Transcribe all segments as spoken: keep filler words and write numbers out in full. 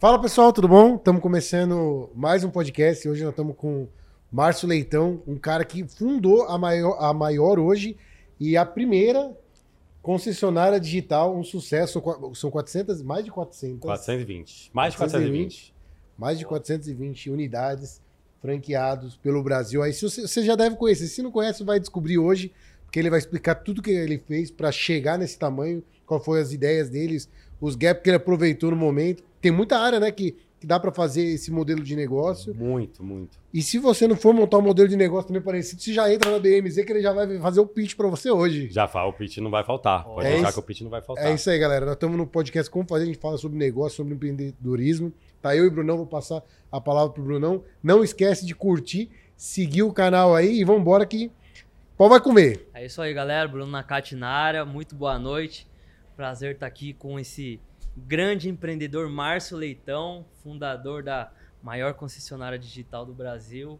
Fala pessoal, tudo bom? Estamos começando mais um podcast e hoje nós estamos com Márcio Leitão, um cara que fundou a maior, a maior hoje e a primeira concessionária digital, um sucesso. São quatrocentas, mais de quatrocentas. quatrocentos e vinte. Mais de quatrocentos e vinte. Mais de quatrocentas e vinte unidades franqueados pelo Brasil. Aí você já deve conhecer. Se não conhece, vai descobrir hoje, porque ele vai explicar tudo que ele fez para chegar nesse tamanho, qual foram as ideias deles, os gaps que ele aproveitou no momento. Tem muita área, né, que, que dá para fazer esse modelo de negócio. Muito, muito. E se você não for montar um modelo de negócio também parecido, você já entra na B M Z que ele já vai fazer o pitch para você hoje. Já fala, o pitch não vai faltar. Pode é deixar isso, que o pitch não vai faltar. É isso aí, galera. Nós estamos no podcast Como Fazer, a gente fala sobre negócio, sobre empreendedorismo. Tá, eu e o Brunão, vou passar a palavra pro Brunão. Não esquece de curtir, seguir o canal aí e vamos embora que pau vai comer. É isso aí, galera. Bruno Nacate na área. Muito boa noite. Prazer estar aqui com esse grande empreendedor Márcio Leitão, fundador da maior concessionária digital do Brasil.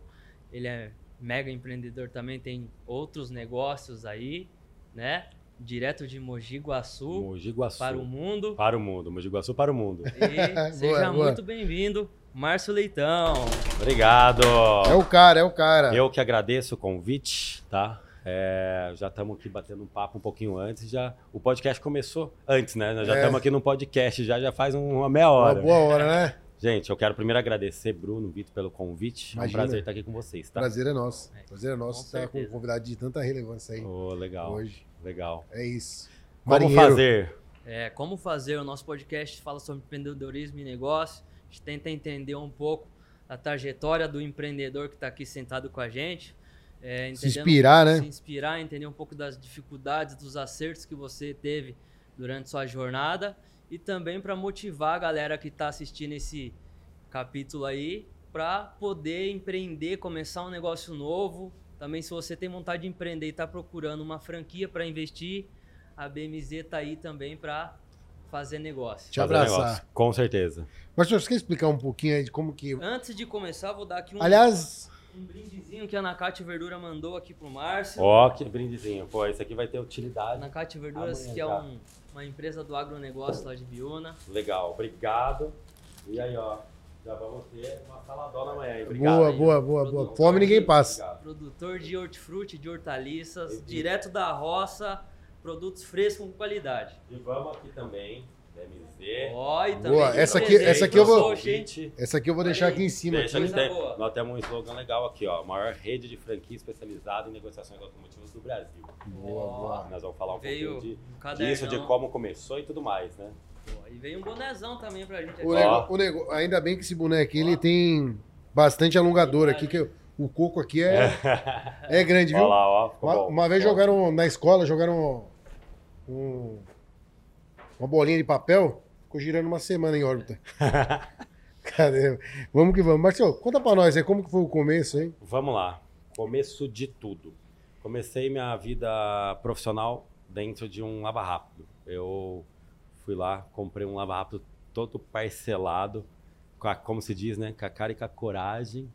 Ele é mega empreendedor também, tem outros negócios aí, né? Direto de Mogi Guaçu, Mogi Guaçu para o mundo. Para o mundo, Mogi Guaçu para o mundo. E seja boa, muito bem-vindo, Márcio Leitão. Obrigado. É o cara, é o cara. Eu que agradeço o convite, tá? É, já estamos aqui batendo um papo um pouquinho antes, já, o podcast começou antes, né? Nós já estamos é. aqui no podcast, já, já faz um, uma meia hora. Uma boa hora, né? Gente, eu quero primeiro agradecer, Bruno, Vitor, pelo convite. Imagina. É um prazer estar aqui com vocês, tá? Prazer é nosso. Prazer é nosso com estar certeza. com um convidado de tanta relevância aí. Oh, legal. Hoje. Legal. É isso. Como Marinheiro. fazer? É, como fazer? O nosso podcast fala sobre empreendedorismo e negócio. A gente tenta entender um pouco a trajetória do empreendedor que está aqui sentado com a gente. É, se inspirar, né? Se inspirar, entender um pouco das dificuldades, dos acertos que você teve durante sua jornada e também para motivar a galera que está assistindo esse capítulo aí para poder empreender, começar um negócio novo. Também se você tem vontade de empreender e está procurando uma franquia para investir, a B M Z está aí também para fazer negócio. Te abraçar. Negócio, com certeza. Mas você quer explicar um pouquinho aí de como que... Antes de começar, eu vou dar aqui um... Aliás... Um brindezinho que a Nacate Verdura mandou aqui pro Márcio. Ó, oh, que brindezinho. Pô, isso aqui vai ter utilidade. Nacate Verduras, que é um, uma empresa do agronegócio lá de Biúna. Legal, obrigado. E aí, ó, já vamos ter uma saladona amanhã. Obrigado, boa, aí, boa, boa, produtor, boa. Fome ninguém passa. Obrigado. Produtor de hortifruti, de hortaliças, Existe. direto da roça, produtos frescos com qualidade. E vamos aqui também. M Z. Oh, e boa, essa aqui, essa aqui eu vou, essa aqui eu vou deixar aí, aqui em cima. Deixa aqui. Tem, nós temos um slogan legal aqui, ó, maior rede de franquia especializada em negociações automotivas do Brasil. Boa, oh, boa. Nós vamos falar um pouquinho de, um disso, de como começou e tudo mais, né? Boa, e veio um bonezão também pra gente. Aqui. O nego, oh. o nego, ainda bem que esse boné aqui, oh. ele tem bastante alongador aqui, que o coco aqui é, é grande, viu? Olha lá, ó, uma, bom, uma vez bom. jogaram na escola, jogaram um... uma bolinha de papel, ficou girando uma semana em órbita. Caramba. Vamos que vamos. Marcelo, conta pra nós aí, como que foi o começo, hein? Vamos lá. Começo de tudo. Comecei minha vida profissional dentro de um lava-rápido. Eu fui lá, comprei um lava-rápido todo parcelado, com a, como se diz, né? Com a cara e com a coragem.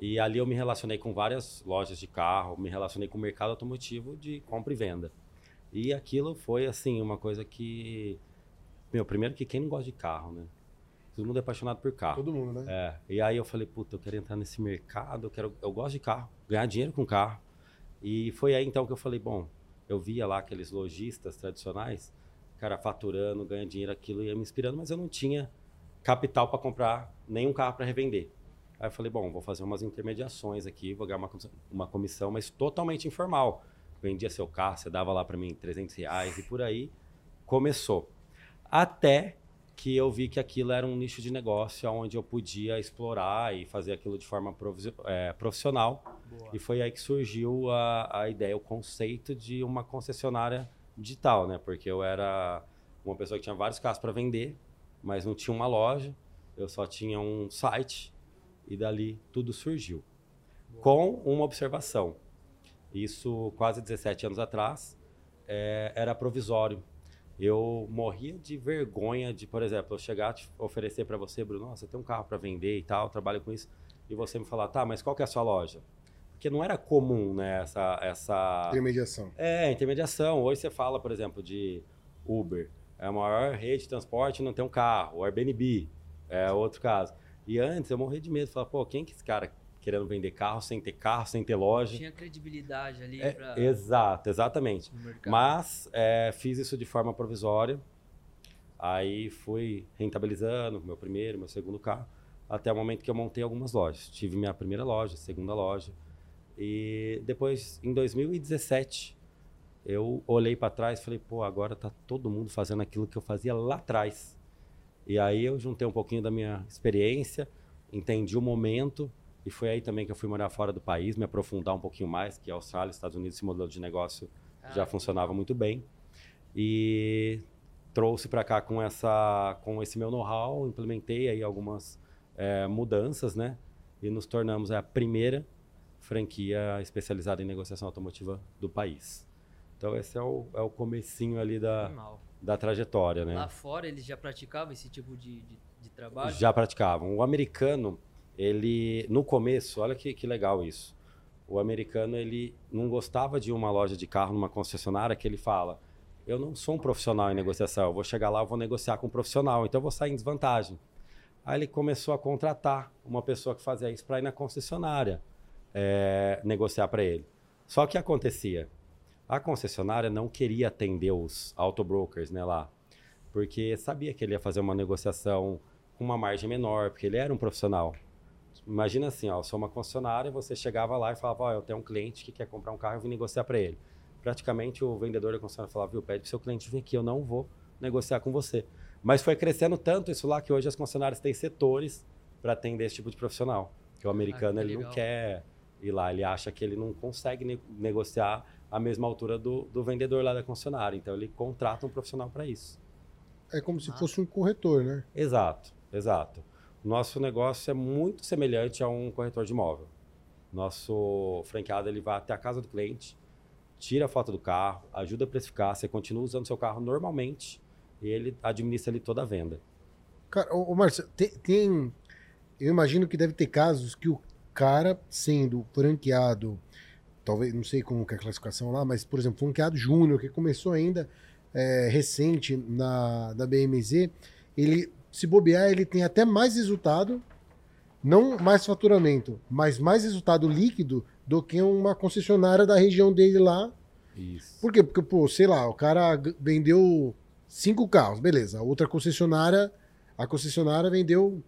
E ali eu me relacionei com várias lojas de carro, me relacionei com o mercado automotivo de compra e venda. E aquilo foi, assim, uma coisa que... Meu, primeiro que quem não gosta de carro, né? Todo mundo é apaixonado por carro. Todo mundo, né? É. E aí eu falei, puta, eu quero entrar nesse mercado, eu, quero... eu gosto de carro, ganhar dinheiro com carro. E foi aí, então, que eu falei, bom, eu via lá aqueles lojistas tradicionais, cara faturando, ganhando dinheiro, aquilo ia me inspirando, mas eu não tinha capital para comprar nenhum carro para revender. Aí eu falei, bom, vou fazer umas intermediações aqui, vou ganhar uma comissão, uma comissão mas totalmente informal. Vendia seu carro, você dava lá para mim trezentos reais e por aí começou. Até que eu vi que aquilo era um nicho de negócio onde eu podia explorar e fazer aquilo de forma profissional. Boa. E foi aí que surgiu a, a ideia, o conceito de uma concessionária digital, né? Porque eu era uma pessoa que tinha vários carros para vender, mas não tinha uma loja, eu só tinha um site e dali tudo surgiu. Boa. Com uma observação. Isso quase dezessete anos atrás, é, era provisório. Eu morria de vergonha de, por exemplo, eu chegar a te oferecer para você, Bruno, nossa, tem um carro para vender e tal, trabalho com isso, e você me falar, tá, mas qual que é a sua loja? Porque não era comum, né, essa... essa... Intermediação. É, intermediação. Hoje você fala, por exemplo, de Uber, é a maior rede de transporte, não tem um carro, Airbnb, É outro caso. E antes eu morri de medo, falava, pô, quem que é esse cara querendo vender carro, sem ter carro, sem ter loja? Tinha credibilidade ali. É, pra... Exato, exatamente. Mas é, fiz isso de forma provisória, aí fui rentabilizando meu primeiro, meu segundo carro, até o momento que eu montei algumas lojas. Tive minha primeira loja, segunda loja. E depois, em dois mil e dezessete, eu olhei para trás e falei, pô, agora tá todo mundo fazendo aquilo que eu fazia lá atrás. E aí eu juntei um pouquinho da minha experiência, entendi o momento, e foi aí também que eu fui morar fora do país, me aprofundar um pouquinho mais, que a Austrália, Estados Unidos, esse modelo de negócio ah, já funcionava muito bem. E trouxe para cá com, essa, com esse meu know-how, implementei aí algumas é, mudanças, né? E nos tornamos a primeira franquia especializada em negociação automotiva do país. Então esse é o, é o comecinho ali da... Normal. Da trajetória, né? Lá fora eles já praticavam esse tipo de, de, de trabalho? Já praticavam. O americano, ele, no começo, olha que, que legal isso. O americano, ele não gostava de uma loja de carro, numa concessionária, que ele fala, eu não sou um profissional em negociação, eu vou chegar lá, eu vou negociar com um profissional, então eu vou sair em desvantagem. Aí ele começou a contratar uma pessoa que fazia isso para ir na concessionária, é, negociar para ele. Só que acontecia... A concessionária não queria atender os autobrokers, né, lá, porque sabia que ele ia fazer uma negociação com uma margem menor, porque ele era um profissional. Imagina assim, ó, eu sou uma concessionária, você chegava lá e falava, ó, eu tenho um cliente que quer comprar um carro, eu vim negociar para ele. Praticamente o vendedor da concessionária falava, viu, pede pro seu cliente vir aqui, eu não vou negociar com você. Mas foi crescendo tanto isso lá que hoje as concessionárias têm setores para atender esse tipo de profissional, que o americano ah, que ele não quer ir lá, ele acha que ele não consegue ne- negociar a mesma altura do, do vendedor lá da concessionária. Então, ele contrata um profissional para isso. É como se ah. fosse um corretor, né? Exato, exato. Nosso negócio é muito semelhante a um corretor de imóvel. Nosso franqueado, ele vai até a casa do cliente, tira a foto do carro, ajuda a precificar, você continua usando seu carro normalmente e ele administra ali toda a venda. Cara, ô Márcio, tem, tem... Eu imagino que deve ter casos que o cara, sendo franqueado... Talvez, não sei como que é a classificação lá, mas, por exemplo, franqueado júnior, que começou ainda é, recente na, na B M Z, ele, se bobear, ele tem até mais resultado, não mais faturamento, mas mais resultado líquido do que uma concessionária da região dele lá. Isso. Por quê? Porque, pô, sei lá, o cara vendeu cinco carros, beleza. A outra concessionária, a concessionária vendeu...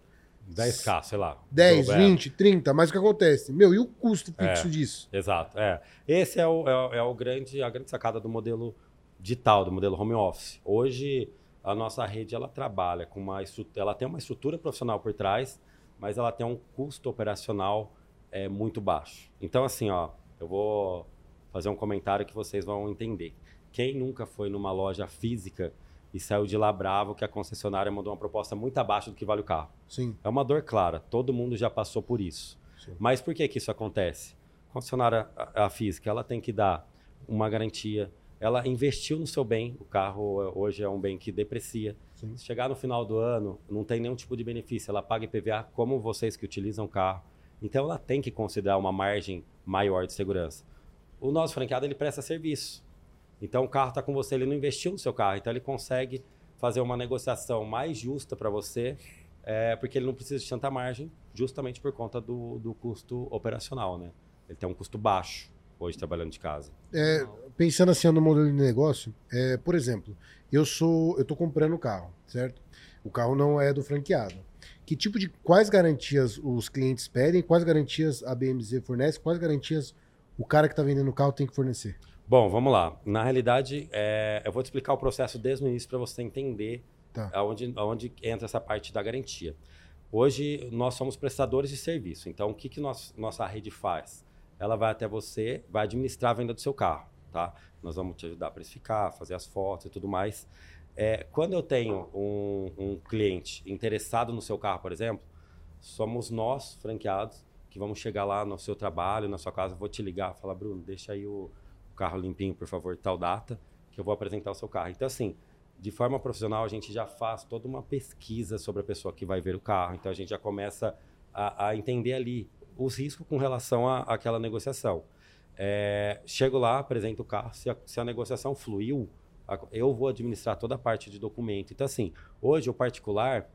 dez mil, sei lá. dez, Roberto. vinte, trinta, mas o que acontece? Meu, e o custo fixo é, disso? Exato, é. Esse é, o, é, é o grande, a grande sacada do modelo digital, do modelo home office. Hoje, a nossa rede, ela trabalha com uma estrutura, ela tem uma estrutura profissional por trás, mas ela tem um custo operacional é, muito baixo. Então, assim, ó, eu vou fazer um comentário que vocês vão entender. Quem nunca foi numa loja física e saiu de lá bravo que a concessionária mandou uma proposta muito abaixo do que vale o carro? Sim. É uma dor clara, todo mundo já passou por isso. Sim. Mas por que que isso acontece? A concessionária a, a física, ela tem que dar uma garantia, ela investiu no seu bem, o carro hoje é um bem que deprecia. Sim. Se chegar no final do ano, não tem nenhum tipo de benefício, ela paga I P V A como vocês que utilizam o carro. Então ela tem que considerar uma margem maior de segurança. O nosso franqueado, ele presta serviço. Então, o carro está com você, ele não investiu no seu carro, então ele consegue fazer uma negociação mais justa para você, é, porque ele não precisa de tanta margem, justamente por conta do, do custo operacional, né? Ele tem um custo baixo, hoje, trabalhando de casa. É, pensando assim no modelo de negócio, é, por exemplo, eu sou, eu tô comprando o carro, certo? O carro não é do franqueado. Que tipo de, quais garantias os clientes pedem, quais garantias a B M Z fornece, quais garantias o cara que está vendendo o carro tem que fornecer? Bom, vamos lá. Na realidade, é, eu vou te explicar o processo desde o início para você entender tá. aonde, aonde entra essa parte da garantia. Hoje, nós somos prestadores de serviço. Então, o que, que nós, nossa rede faz? Ela vai até você, vai administrar a venda do seu carro. Tá? Nós vamos te ajudar a precificar, fazer as fotos e tudo mais. É, quando eu tenho um, um cliente interessado no seu carro, por exemplo, somos nós, franqueados, que vamos chegar lá no seu trabalho, na sua casa, vou te ligar, falar, Bruno, deixa aí o... carro limpinho, por favor, tal data, que eu vou apresentar o seu carro. Então, assim, de forma profissional, a gente já faz toda uma pesquisa sobre a pessoa que vai ver o carro. Então, a gente já começa a, a entender ali os riscos com relação à, àquela negociação. É, chego lá, apresento o carro, se a, se a negociação fluiu, a, eu vou administrar toda a parte de documento. Então, assim, hoje o particular,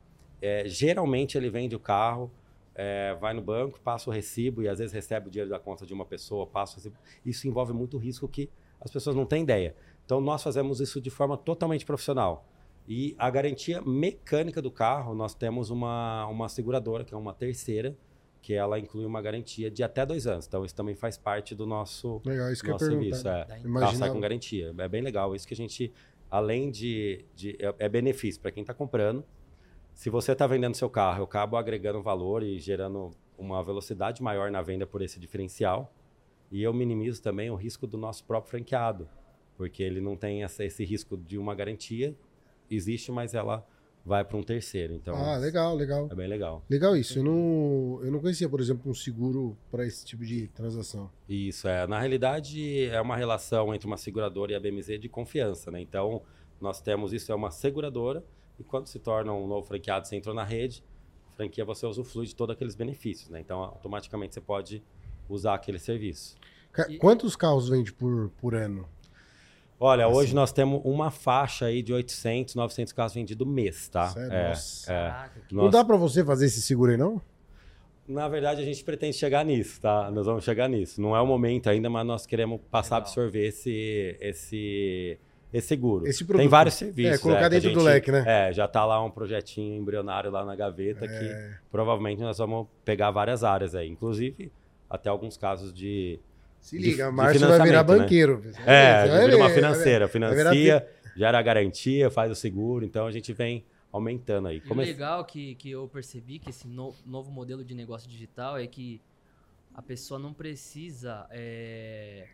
é, geralmente ele vende o carro, é, vai no banco, passa o recibo e às vezes recebe o dinheiro da conta de uma pessoa, passa o recibo. Isso envolve muito risco que as pessoas não têm ideia. Então, nós fazemos isso de forma totalmente profissional. E a garantia mecânica do carro, nós temos uma, uma seguradora, que é uma terceira, que ela inclui uma garantia de até dois anos. Então, isso também faz parte do nosso, legal, isso nosso que eu serviço. É, carro sai com garantia. É bem legal. Isso que a gente, além de... de é, é benefício para quem está comprando. Se você está vendendo seu carro, eu acabo agregando valor e gerando uma velocidade maior na venda por esse diferencial. E eu minimizo também o risco do nosso próprio franqueado, porque ele não tem essa, esse risco de uma garantia. Existe, mas ela... vai para um terceiro, então... Ah, legal, legal. É bem legal. Legal isso. Eu não, eu não conhecia, por exemplo, um seguro para esse tipo de transação. Isso, é. Na realidade, é uma relação entre uma seguradora e a B M Z de confiança, né? Então, nós temos isso, é uma seguradora, e quando se torna um novo franqueado, você entrou na rede, franquia, você usufrui de todos aqueles benefícios, né? Então, automaticamente, você pode usar aquele serviço. E... quantos carros vende por, por ano? Olha, assim, hoje nós temos uma faixa aí de oitocentos, novecentos carros vendidos mês, tá? Sério? É, nossa. É, não nós... dá para você fazer esse seguro aí, não? Na verdade, a gente pretende chegar nisso, tá? Nós vamos chegar nisso. Não é o momento ainda, mas nós queremos passar a absorver esse, esse, esse seguro. Esse produto. Tem vários serviços. É, colocar é, dentro gente, do leque, né? É, já tá lá um projetinho embrionário lá na gaveta é... que provavelmente nós vamos pegar várias áreas aí. Inclusive, até alguns casos de... Se liga, o Márcio vai virar banqueiro. Né? É, vai virar uma financeira. Financia, gera a garantia, faz o seguro. Então, a gente vem aumentando aí. Como o legal que, que eu percebi que esse no, novo modelo de negócio digital é que a pessoa não precisa... É,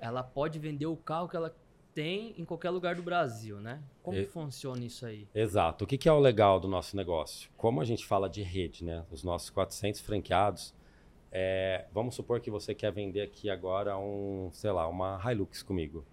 ela pode vender o carro que ela tem em qualquer lugar do Brasil, né? Como e, que funciona isso aí? Exato. O que, que é o legal do nosso negócio? Como a gente fala de rede, né? Os nossos quatrocentos franqueados... É, vamos supor que você quer vender aqui agora um, sei lá, uma Hilux comigo.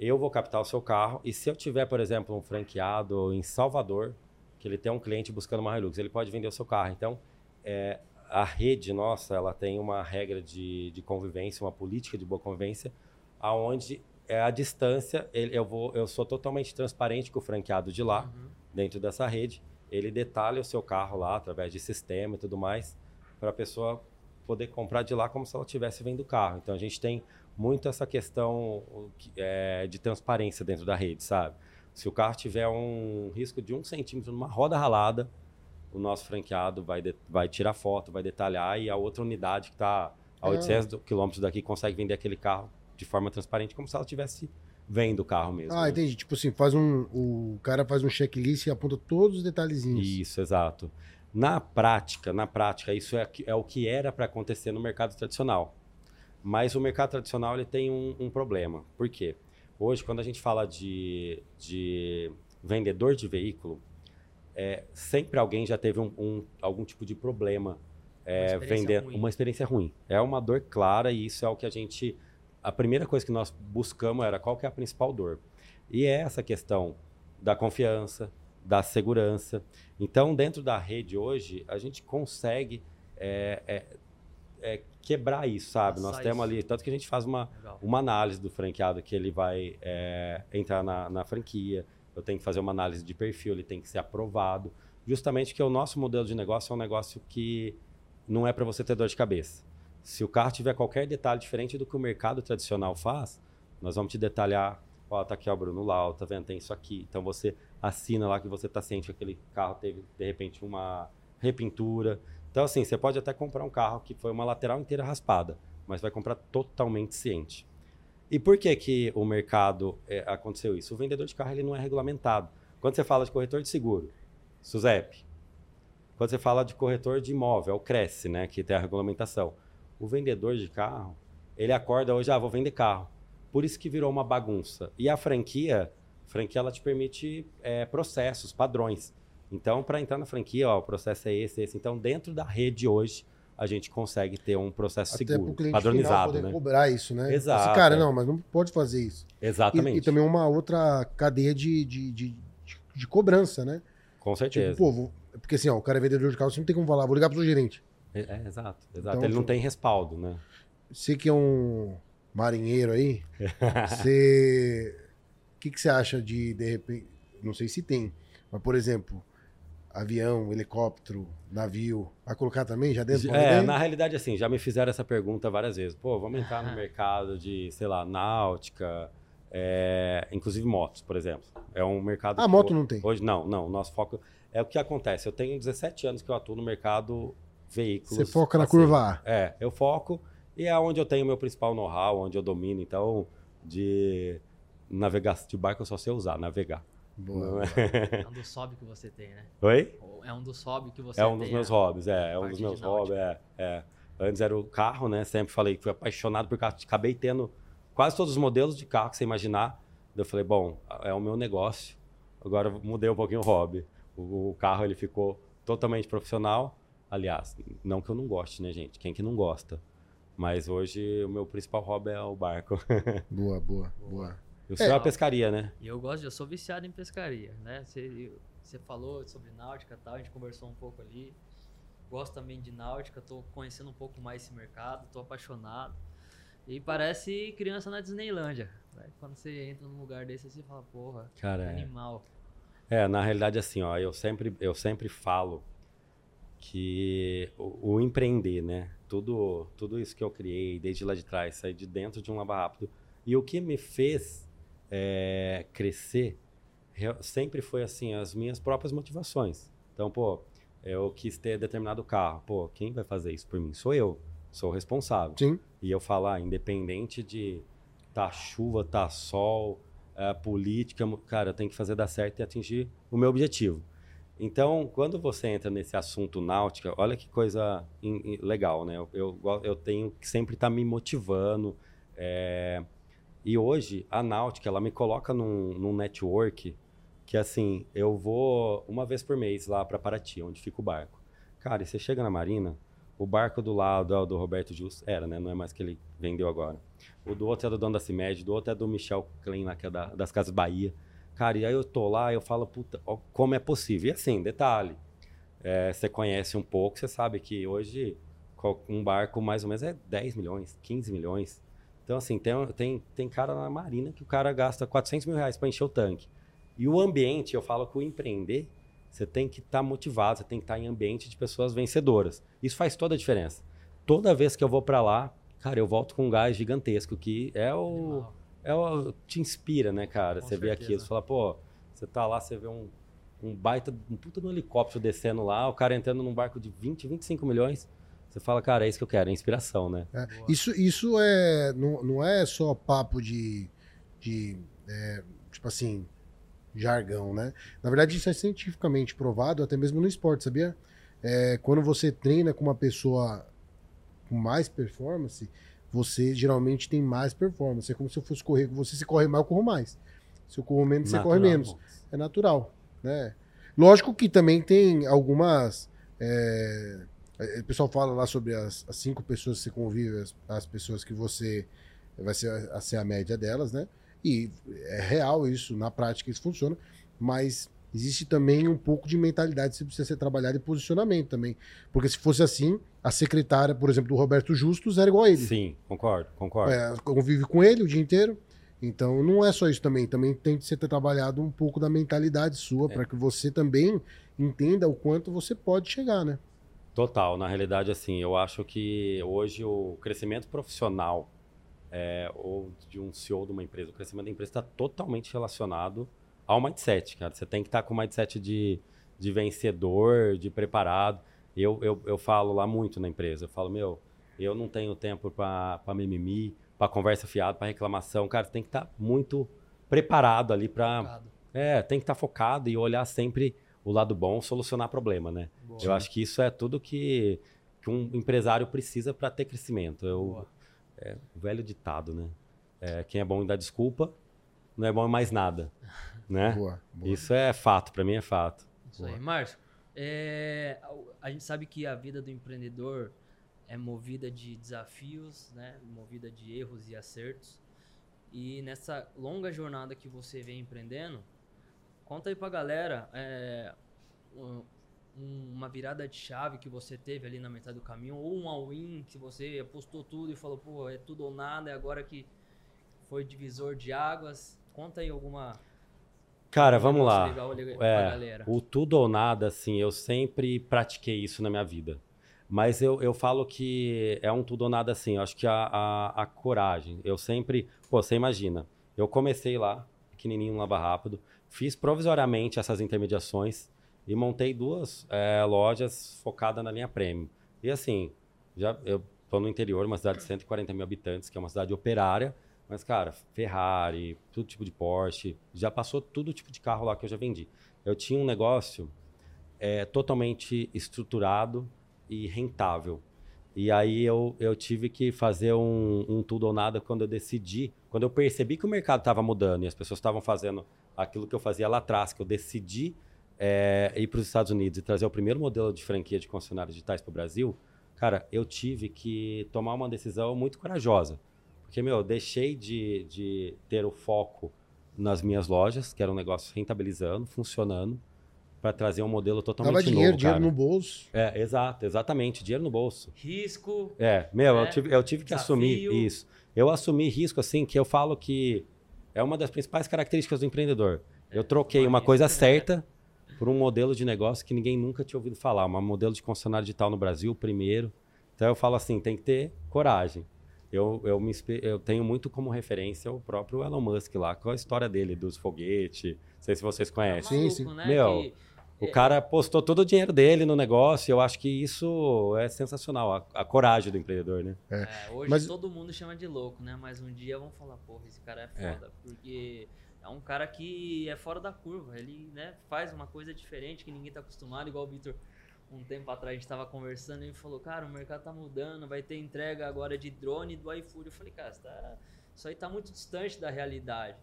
Eu vou captar o seu carro e se eu tiver, por exemplo, um franqueado em Salvador, que ele tem um cliente buscando uma Hilux, ele pode vender o seu carro. Então, é, a rede nossa, ela tem uma regra de, de convivência, uma política de boa convivência, aonde é a distância, ele, eu, vou, eu sou totalmente transparente com o franqueado de lá, uhum. Dentro dessa rede, ele detalha o seu carro lá, através de sistema e tudo mais, para a pessoa... poder comprar de lá como se ela estivesse vendo o carro. Então, a gente tem muito essa questão é, de transparência dentro da rede, sabe? Se o carro tiver um risco de um centímetro numa roda ralada, o nosso franqueado vai, de, vai tirar foto, vai detalhar e a outra unidade que está a oitocentos ah. quilômetros daqui consegue vender aquele carro de forma transparente como se ela estivesse vendo o carro mesmo. Ah, né? Entendi. Tipo assim, faz um, o cara faz um checklist e aponta todos os detalhezinhos. Isso, exato. Na prática, na prática, isso é, é o que era para acontecer no mercado tradicional. Mas o mercado tradicional ele tem um, um problema. Por quê? Hoje, quando a gente fala de, de vendedor de veículo, é, sempre alguém já teve um, um, algum tipo de problema é, vendendo uma experiência ruim. É uma dor clara e isso é o que a gente... A primeira coisa que nós buscamos era qual que é a principal dor. E é essa questão da confiança, da segurança. Então, dentro da rede hoje, a gente consegue é, é, é, quebrar isso, sabe? Passar. Nós temos ali, tanto que a gente faz uma, uma análise do franqueado que ele vai é, entrar na, na franquia, eu tenho que fazer uma análise de perfil, ele tem que ser aprovado, justamente porque o nosso modelo de negócio é um negócio que não é para você ter dor de cabeça. Se o carro tiver qualquer detalhe diferente do que o mercado tradicional faz, nós vamos te detalhar, ó, tá aqui ó, Bruno Lau, tá vendo, tem isso aqui, então você... assina lá que você está ciente que aquele carro teve, de repente, uma repintura. Então, assim, você pode até comprar um carro que foi uma lateral inteira raspada, mas vai comprar totalmente ciente. E por que que o mercado é, aconteceu isso? O vendedor de carro ele não é regulamentado. Quando você fala de corretor de seguro, SUSEP. Quando você fala de corretor de imóvel, o CRECI, né, que tem a regulamentação. O vendedor de carro, ele acorda hoje, ah, vou vender carro. Por isso que virou uma bagunça. E a franquia... franquia, ela te permite é, processos, padrões. Então, para entrar na franquia, ó, o processo é esse, esse. Então, dentro da rede hoje, a gente consegue ter um processo até seguro, padronizado. Poder, né? Cobrar isso, né? Exato. Esse cara, é. não, mas não pode fazer isso. Exatamente. E, e também uma outra cadeia de, de, de, de cobrança, né? Com certeza. Tipo, pô, vou, porque assim, ó, o cara é vendedor de carro, você não tem como falar, vou ligar para o gerente. É, é, exato, exato. Então, ele não tem respaldo, né? Você que é um marinheiro aí, você... O que, que você acha de, de repente, não sei se tem, mas, por exemplo, avião, helicóptero, navio, vai colocar também já dentro? É, dentro? Na realidade, assim, já me fizeram essa pergunta várias vezes. Pô, vamos entrar ah. no mercado de, sei lá, náutica, é, inclusive motos, por exemplo. É um mercado... Ah, moto eu, não tem? Hoje, não, não. O nosso foco... É o que acontece. Eu tenho dezessete anos que eu atuo no mercado veículos. Você foca na assim, curva A? É, eu foco e é onde eu tenho o meu principal know-how, onde eu domino. Então, de navegar, de barco eu só sei usar, navegar. Boa. É um dos hobbies que você tem, né? Oi? É um dos hobbies que você tem. É um dos tem, meus né? hobbies, é. É um dos meus hobbies, é, é. Antes era o carro, né? Sempre falei que fui apaixonado por carro. Acabei tendo quase todos os modelos de carro que você imaginar. Eu falei, bom, é o meu negócio. Agora eu mudei um pouquinho o hobby. O carro ele ficou totalmente profissional. Aliás, não que eu não goste, né, gente? Quem que não gosta? Mas hoje o meu principal hobby é o barco. Boa, boa, boa. Eu sou é, a pescaria, né? Eu gosto, eu sou viciado em pescaria, né? Você, você falou sobre náutica e tal, a gente conversou um pouco ali. Gosto também de náutica, tô conhecendo um pouco mais esse mercado, tô apaixonado. E parece criança na Disneylândia. Né? Quando você entra num lugar desse, você fala, porra, cara, animal. É, na realidade, assim, ó, eu sempre, eu sempre falo que o, o empreender, né? Tudo, tudo isso que eu criei desde lá de trás, saí de dentro de um Lava Rápido. E o que me fez é, crescer sempre foi, assim, as minhas próprias motivações. Então, pô, eu quis ter determinado carro. Pô, quem vai fazer isso por mim? Sou eu, sou o responsável. Sim. E eu falar, independente de tá chuva, tá sol... A política, cara, eu tenho que fazer dar certo e atingir o meu objetivo. Então, quando você entra nesse assunto náutica, olha que coisa in, in, legal, né? Eu, eu, eu tenho que sempre estar tá me motivando. É... E hoje, a náutica, ela me coloca num, num network que, assim, eu vou uma vez por mês lá para Paraty, onde fica o barco. Cara, e você chega na marina, o barco do lado é o do Roberto Justus, era, né? Não é mais que ele vendeu agora. O do outro é do dono da Cimed, do outro é do Michel Klein, lá, que é da, das Casas Bahia. Cara, e aí eu tô lá, eu falo, puta, ó, como é possível? E assim, detalhe, é, você conhece um pouco, você sabe que hoje um barco mais ou menos é dez milhões, quinze milhões. Então assim, tem, tem, tem cara na marina que o cara gasta quatrocentos mil reais para encher o tanque. E o ambiente, eu falo que o empreender, você tem que estar tá motivado, você tem que estar tá em ambiente de pessoas vencedoras. Isso faz toda a diferença. Toda vez que eu vou para lá, cara, eu volto com um gás gigantesco, que é o, é o... Te inspira, né, cara? Com você certeza. Vê aquilo, você fala, pô, você tá lá, você vê um, um baita, um puta de um helicóptero descendo lá, o cara entrando num barco de vinte, vinte e cinco milhões, você fala, cara, é isso que eu quero, é inspiração, né? É, isso isso é, não, não é só papo de, de é, tipo assim, jargão, né? Na verdade, isso é cientificamente provado, até mesmo no esporte, sabia? É, quando você treina com uma pessoa... mais performance, você geralmente tem mais performance. É como se eu fosse correr com você, se corre mais, eu corro mais. Se eu corro menos, natural, você corre menos. É natural, né? Lógico que também tem algumas... É... O pessoal fala lá sobre as, as cinco pessoas que você convive, as, as pessoas que você... Vai ser a, ser a média delas, né? E é real isso, na prática isso funciona, mas... Existe também um pouco de mentalidade, se precisa ser trabalhado, e posicionamento também. Porque se fosse assim, a secretária, por exemplo, do Roberto Justus era igual a ele. Sim, concordo, concordo. É, convive com ele o dia inteiro. Então, não é só isso também. Também tem que ser trabalhado um pouco da mentalidade sua, é. Para que você também entenda o quanto você pode chegar, né? Total. Na realidade, assim, eu acho que hoje o crescimento profissional é, ou de um C E O de uma empresa, o crescimento da empresa está totalmente relacionado ao mindset, cara. Você tem que estar com o mindset de, de vencedor, de preparado. Eu, eu, eu falo lá muito na empresa. Eu falo, meu, eu não tenho tempo para mimimi, para conversa fiada, para reclamação. Cara, você tem que estar muito preparado ali para... É, tem que estar focado e olhar sempre o lado bom, solucionar problema, né? Boa. Eu acho que isso é tudo que, que um empresário precisa para ter crescimento. Eu, é o velho ditado, né? É, quem é bom em dar desculpa, não é bom em mais nada. Né? Boa, boa. Isso é fato, para mim é fato. Isso boa. Aí, Márcio. É, a gente sabe que a vida do empreendedor é movida de desafios, né? Movida de erros e acertos. E nessa longa jornada que você vem empreendendo, conta aí para a galera é, um, uma virada de chave que você teve ali na metade do caminho, ou um all-in que você apostou tudo e falou, pô, é tudo ou nada, é agora que foi divisor de águas. Conta aí alguma... Cara, vamos lá. Legal, é, o tudo ou nada, assim, eu sempre pratiquei isso na minha vida. Mas eu, eu falo que é um tudo ou nada, assim, eu acho que a, a, a coragem. Eu sempre... Pô, você imagina, eu comecei lá, pequenininho, Lava Rápido, fiz provisoriamente essas intermediações e montei duas é, lojas focadas na linha Premium. E assim, já, eu tô no interior, uma cidade de cento e quarenta mil habitantes, que é uma cidade operária, mas, cara, Ferrari, todo tipo de Porsche, já passou todo tipo de carro lá que eu já vendi. Eu tinha um negócio é, totalmente estruturado e rentável. E aí eu, eu tive que fazer um, um tudo ou nada quando eu decidi, quando eu percebi que o mercado estava mudando e as pessoas estavam fazendo aquilo que eu fazia lá atrás, que eu decidi é, ir para os Estados Unidos e trazer o primeiro modelo de franquia de concessionários digitais para o Brasil, cara, eu tive que tomar uma decisão muito corajosa. Porque, meu, eu deixei de, de ter o foco nas minhas lojas, que era um negócio rentabilizando, funcionando, para trazer um modelo totalmente Tava dinheiro, novo, dinheiro cara. no bolso. É, exato, exatamente, dinheiro no bolso. Risco. É, meu, né? eu tive, eu tive que assumir isso. Eu assumi risco, assim, que eu falo que é uma das principais características do empreendedor. Eu troquei uma coisa certa por um modelo de negócio que ninguém nunca tinha ouvido falar, um modelo de concessionário digital no Brasil, primeiro. Então, eu falo assim, tem que ter coragem. Eu, eu, me inspiro, eu tenho muito como referência o próprio Elon Musk lá, com a história dele, dos foguetes, não sei se vocês conhecem. É maluco, sim, sim. Né? Meu, que, o é... cara postou todo o dinheiro dele no negócio, eu acho que isso é sensacional, a, a coragem do empreendedor, né? É. É, hoje Mas... todo mundo chama de louco, né? Mas um dia vão falar, porra, esse cara é foda, é. porque é um cara que é fora da curva, ele né, faz uma coisa diferente que ninguém tá acostumado, igual o Vitor. Um tempo atrás a gente estava conversando e ele falou, cara, o mercado tá mudando, vai ter entrega agora de drone do iFood. Eu falei, cara, tá... isso aí tá muito distante da realidade.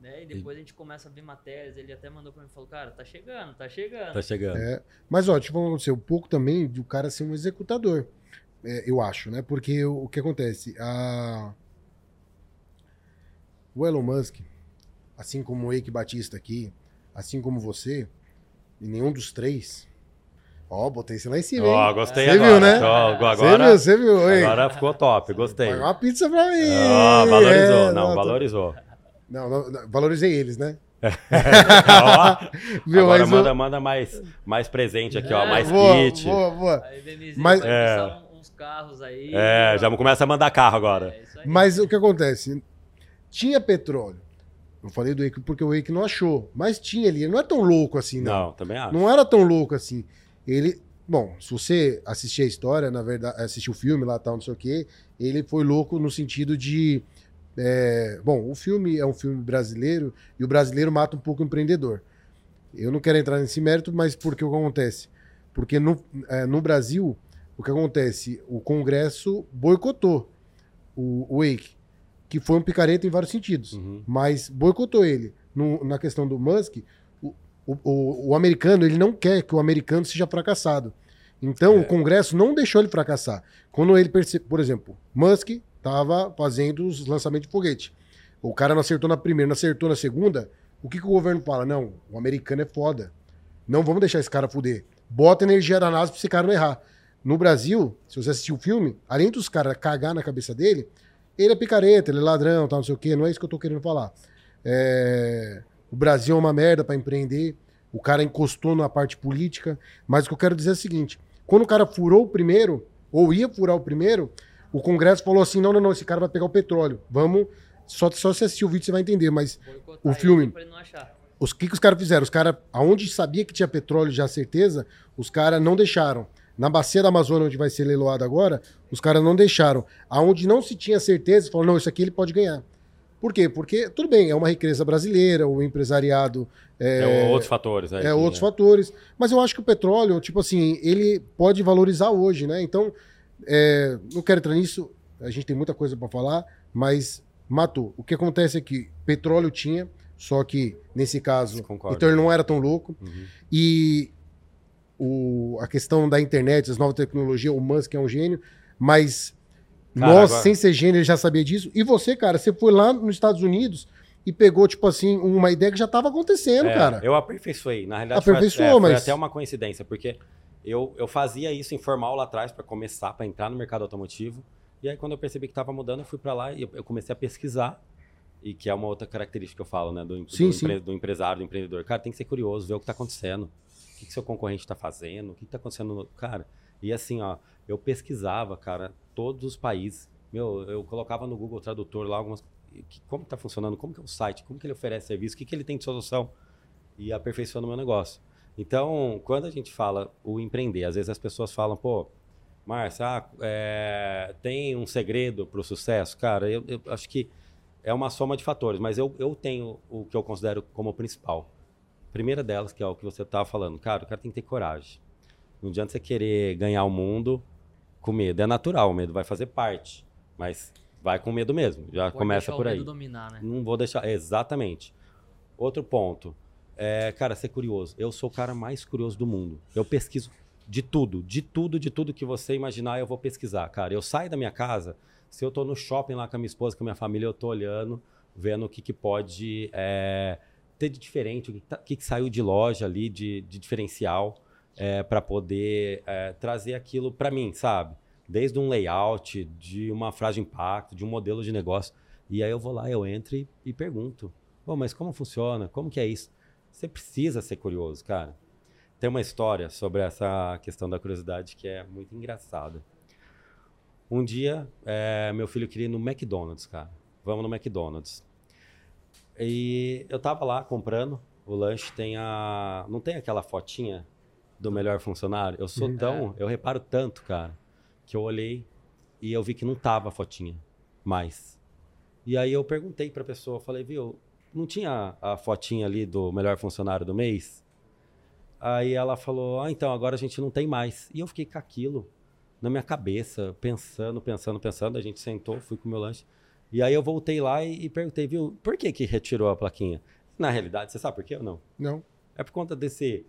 Né? E depois e... a gente começa a ver matérias, ele até mandou para mim e falou, cara, tá chegando, tá chegando. Tá chegando. É, mas, ó, tipo, não sei, um pouco também do cara ser um executador, é, eu acho, né? Porque o, o que acontece? A... O Elon Musk, assim como o Eike Batista aqui, assim como você, e nenhum dos três... Ó, oh, botei você lá em cima, hein? Ó, oh, gostei cê agora. Você viu, né? Oh, agora você viu, você viu, hein? Agora ficou top, gostei. Vai uma pizza pra mim. Ó, oh, valorizou, é, não, não, valorizou. Não, não, não, valorizei eles, né? Ó, viu, agora mas manda, eu... manda mais, mais presente aqui, é, ó, mais boa, kit. Boa, boa, aí, B M Z, mas, vai é, uns carros aí. É, ó. Já começa a mandar carro agora. É, isso aí. Mas o que acontece? Tinha petróleo. Eu falei do Eike porque o Eike não achou. Mas tinha ali, ele não é tão louco assim, não. Não, também acho. Não era tão louco assim. Ele, bom, se você assistir a história, na verdade, assistir o filme lá, tal, não sei o quê, ele foi louco no sentido de, é, bom, o filme é um filme brasileiro e o brasileiro mata um pouco o empreendedor. Eu não quero entrar nesse mérito, mas por que o que acontece? Porque no, é, no Brasil, o que acontece? O Congresso boicotou o, o Eike, que foi um picareta em vários sentidos, uhum. mas boicotou ele. No, na questão do Musk... O, o, o americano, ele não quer que o americano seja fracassado. Então, é. o Congresso não deixou ele fracassar. Quando ele percebeu, por exemplo, Musk estava fazendo os lançamentos de foguete. O cara não acertou na primeira, não acertou na segunda. O que, que o governo fala? Não, o americano é foda. Não vamos deixar esse cara fuder. Bota energia da NASA para esse cara não errar. No Brasil, se você assistir o filme, além dos caras cagar na cabeça dele, ele é picareta, ele é ladrão, tal, não sei o quê. Não é isso que eu tô querendo falar. É... O Brasil é uma merda para empreender, o cara encostou na parte política, mas o que eu quero dizer é o seguinte, quando o cara furou o primeiro, ou ia furar o primeiro, o Congresso falou assim, não, não, não, esse cara vai pegar o petróleo, vamos, só, só se assistir o vídeo você vai entender, mas o filme, o que, que os caras fizeram? Os caras, aonde sabia que tinha petróleo já certeza, os caras não deixaram. Na bacia da Amazônia, onde vai ser leiloado agora, os caras não deixaram. Aonde não se tinha certeza, falaram, não, isso aqui ele pode ganhar. Por quê? Porque, tudo bem, é uma riqueza brasileira, o empresariado... É, é outros fatores. Aí, é sim, outros é. fatores. Mas eu acho que o petróleo, tipo assim, ele pode valorizar hoje, né? Então, é, não quero entrar nisso, a gente tem muita coisa para falar, mas matou. O que acontece é que petróleo tinha, só que, nesse caso, concordo, então ele não era tão louco. Uhum. E o, a questão da internet, as novas tecnologias, o Musk é um gênio, mas... Cara, Nós, agora... sem ser gênero, já sabia disso. E você, cara, você foi lá nos Estados Unidos e pegou, tipo assim, uma ideia que já estava acontecendo, é, cara. Eu aperfeiçoei. Na realidade, Aperfeiçoou, foi, é, mas... foi até uma coincidência, porque eu, eu fazia isso informal lá atrás para começar, para entrar no mercado automotivo. E aí, quando eu percebi que estava mudando, eu fui para lá e eu, eu comecei a pesquisar. E que é uma outra característica que eu falo, né? Do, sim, do, sim. Empre, do empresário, do empreendedor. Cara, tem que ser curioso, ver o que está acontecendo. O que, que seu concorrente está fazendo? O que está acontecendo no... Cara, e assim, ó, eu pesquisava, cara, todos os países. Meu, eu colocava no Google Tradutor lá algumas... Que, como está funcionando? Como que é o site? Como que ele oferece serviço? O que, que ele tem de solução? E aperfeiçoando o meu negócio. Então, quando a gente fala o empreender, às vezes as pessoas falam, pô, Márcio, ah, é, tem um segredo para o sucesso? Cara, eu, eu acho que é uma soma de fatores, mas eu, eu tenho o que eu considero como o principal. A primeira delas, que é o que você estava falando, cara, o cara tem que ter coragem. Não adianta você querer ganhar o mundo com medo. É natural, o medo vai fazer parte, mas vai com medo mesmo, já Pode começa por aí. Não vou deixar o medo dominar, né? Não vou deixar, exatamente. Outro ponto. É, cara, ser curioso. Eu sou o cara mais curioso do mundo. Eu pesquiso de tudo, de tudo, de tudo que você imaginar, eu vou pesquisar, cara. Eu saio da minha casa, se eu tô no shopping lá com a minha esposa, com a minha família, eu tô olhando, vendo o que, que pode é, ter de diferente, o que, tá, o que, que saiu de loja ali, de, de diferencial, é, para poder é, trazer aquilo para mim, sabe? Desde um layout, de uma frase de impacto, de um modelo de negócio. E aí eu vou lá, eu entro e, e pergunto. Bom, mas como funciona? Como que é isso? Você precisa ser curioso, cara. Tem uma história sobre essa questão da curiosidade que é muito engraçada. Um dia, é, meu filho queria ir no McDonald's, cara. Vamos no McDonald's. E eu tava lá comprando o lanche, tem a... Não tem aquela fotinha do melhor funcionário? Eu sou tão... É. Eu reparo tanto, cara, que eu olhei e eu vi que não tava a fotinha mais. E aí eu perguntei pra pessoa, falei, viu... Não tinha a fotinha ali do melhor funcionário do mês? Aí ela falou, ah, então, agora a gente não tem mais. E eu fiquei com aquilo na minha cabeça, pensando, pensando, pensando. A gente sentou, fui com o meu lanche. E aí eu voltei lá e, e perguntei, viu, por que que retirou a plaquinha? Na realidade, você sabe por quê ou não? Não. É por conta desse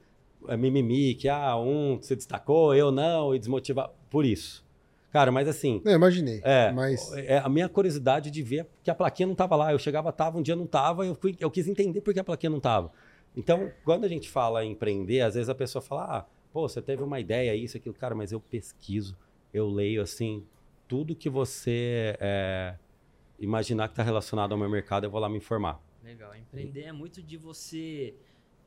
é, mimimi, que ah, um se destacou, eu não, e desmotivar. Por isso. Cara, mas assim... Eu imaginei, é, mas... É a minha curiosidade de ver que a plaquinha não estava lá. Eu chegava, tava, um dia não estava, eu, eu quis entender por que a plaquinha não estava. Então, quando a gente fala em empreender, às vezes a pessoa fala, ah, pô, você teve uma ideia, isso, aquilo. Cara, mas eu pesquiso, eu leio, assim, tudo que você é, imaginar que está relacionado ao meu mercado, eu vou lá me informar. Legal, empreender é muito de você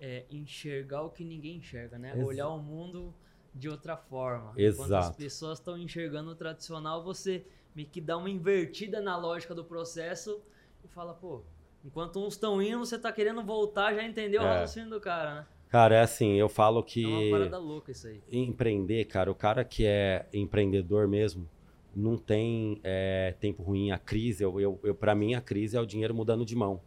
é, enxergar o que ninguém enxerga, né? Exato. Olhar o mundo... de outra forma. Exato. Enquanto as pessoas estão enxergando o tradicional, você meio que dá uma invertida na lógica do processo e fala, pô, enquanto uns estão indo, você tá querendo voltar, já entendeu é. o raciocínio do cara, né? Cara, é assim, eu falo que... É uma parada louca isso aí. Empreender, cara, o cara que é empreendedor mesmo, não tem é, tempo ruim. A crise, eu, eu, eu, pra mim, a crise é o dinheiro mudando de mão,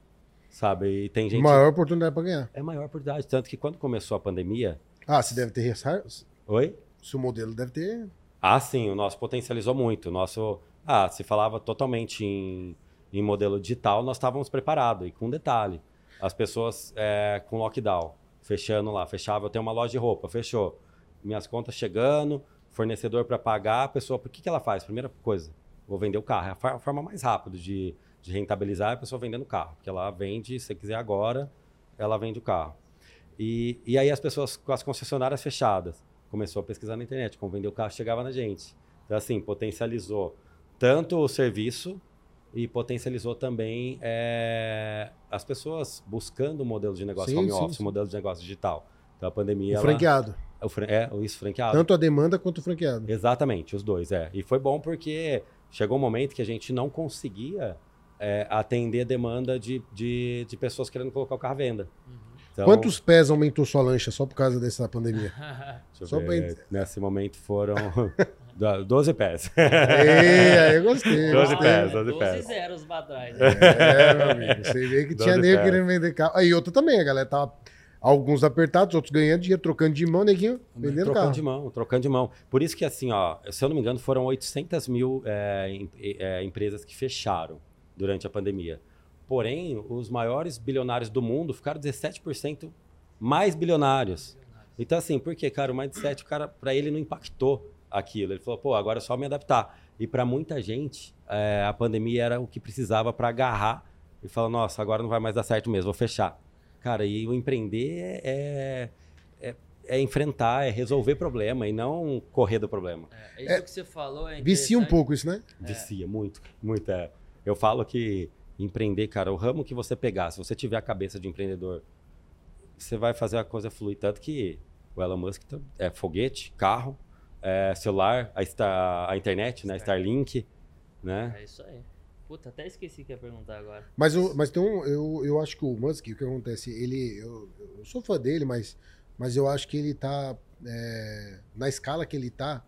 sabe? E tem gente... Maior oportunidade pra ganhar. É maior oportunidade, tanto que quando começou a pandemia... Ah, você deve ter ressarcido? Oi? Se o modelo deve ter... Ah, sim, o nosso potencializou muito. O nosso... Ah, se falava totalmente em, em modelo digital, nós estávamos preparados. E com detalhe, as pessoas é, com lockdown, fechando lá, fechava, eu tenho uma loja de roupa, fechou. Minhas contas chegando, fornecedor para pagar, a pessoa, por que, que ela faz? Primeira coisa, vou vender o carro. É a, far, a forma mais rápida de, de rentabilizar é a pessoa vendendo o carro. Porque ela vende, se quiser agora, ela vende o carro. E, e aí as pessoas com as concessionárias fechadas. Começou a pesquisar na internet, como vender o carro chegava na gente. Então, assim, potencializou tanto o serviço e potencializou também é, as pessoas buscando o modelo de negócio sim, home sim, office, o modelo de negócio digital. Então, a pandemia... O ela, franqueado. O fran, é, isso, franqueado. Tanto a demanda quanto o franqueado. Exatamente, os dois, é. E foi bom porque chegou um momento que a gente não conseguia é, atender a demanda de, de, de pessoas querendo colocar o carro à venda. Uhum. Então, quantos pés aumentou sua lancha só por causa dessa pandemia? Só ver, pra... Nesse momento foram doze pés. Ei, eu gostei. doze pés, doze pés. doze zeros pra trás. Né? É, meu amigo. Você vê que tinha nego querendo vender carro. Aí outra também, a galera tava... Alguns apertados, outros ganhando dinheiro, trocando de mão, neguinho, vendendo trocando carro. Trocando de mão, trocando de mão. Por isso que, assim, ó, se eu não me engano, foram oitocentas mil é, em, é, empresas que fecharam durante a pandemia. Porém, os maiores bilionários do mundo ficaram dezessete por cento mais bilionários. Então, assim, por quê? Cara, o mindset, o cara, para ele não impactou aquilo. Ele falou, pô, agora é só me adaptar. E para muita gente, é, a pandemia era o que precisava para agarrar e falar, nossa, agora não vai mais dar certo mesmo, vou fechar. Cara, e o empreender é, é, é enfrentar, é resolver problema e não correr do problema. É, isso é, que você falou é interessante. Vicia um pouco isso, né? É. Vicia, muito, muito. É. Eu falo que... empreender, cara, o ramo que você pegar, se você tiver a cabeça de empreendedor, você vai fazer a coisa fluir. Tanto que o Elon Musk é foguete, carro, é celular, a, Star, a internet, né? Starlink, né? É isso aí. Puta, até esqueci que ia perguntar agora. Mas, o, mas tem um, eu, eu acho que o Musk, o que acontece, ele, eu, eu sou fã dele, mas, mas eu acho que ele tá, é, na escala que ele tá,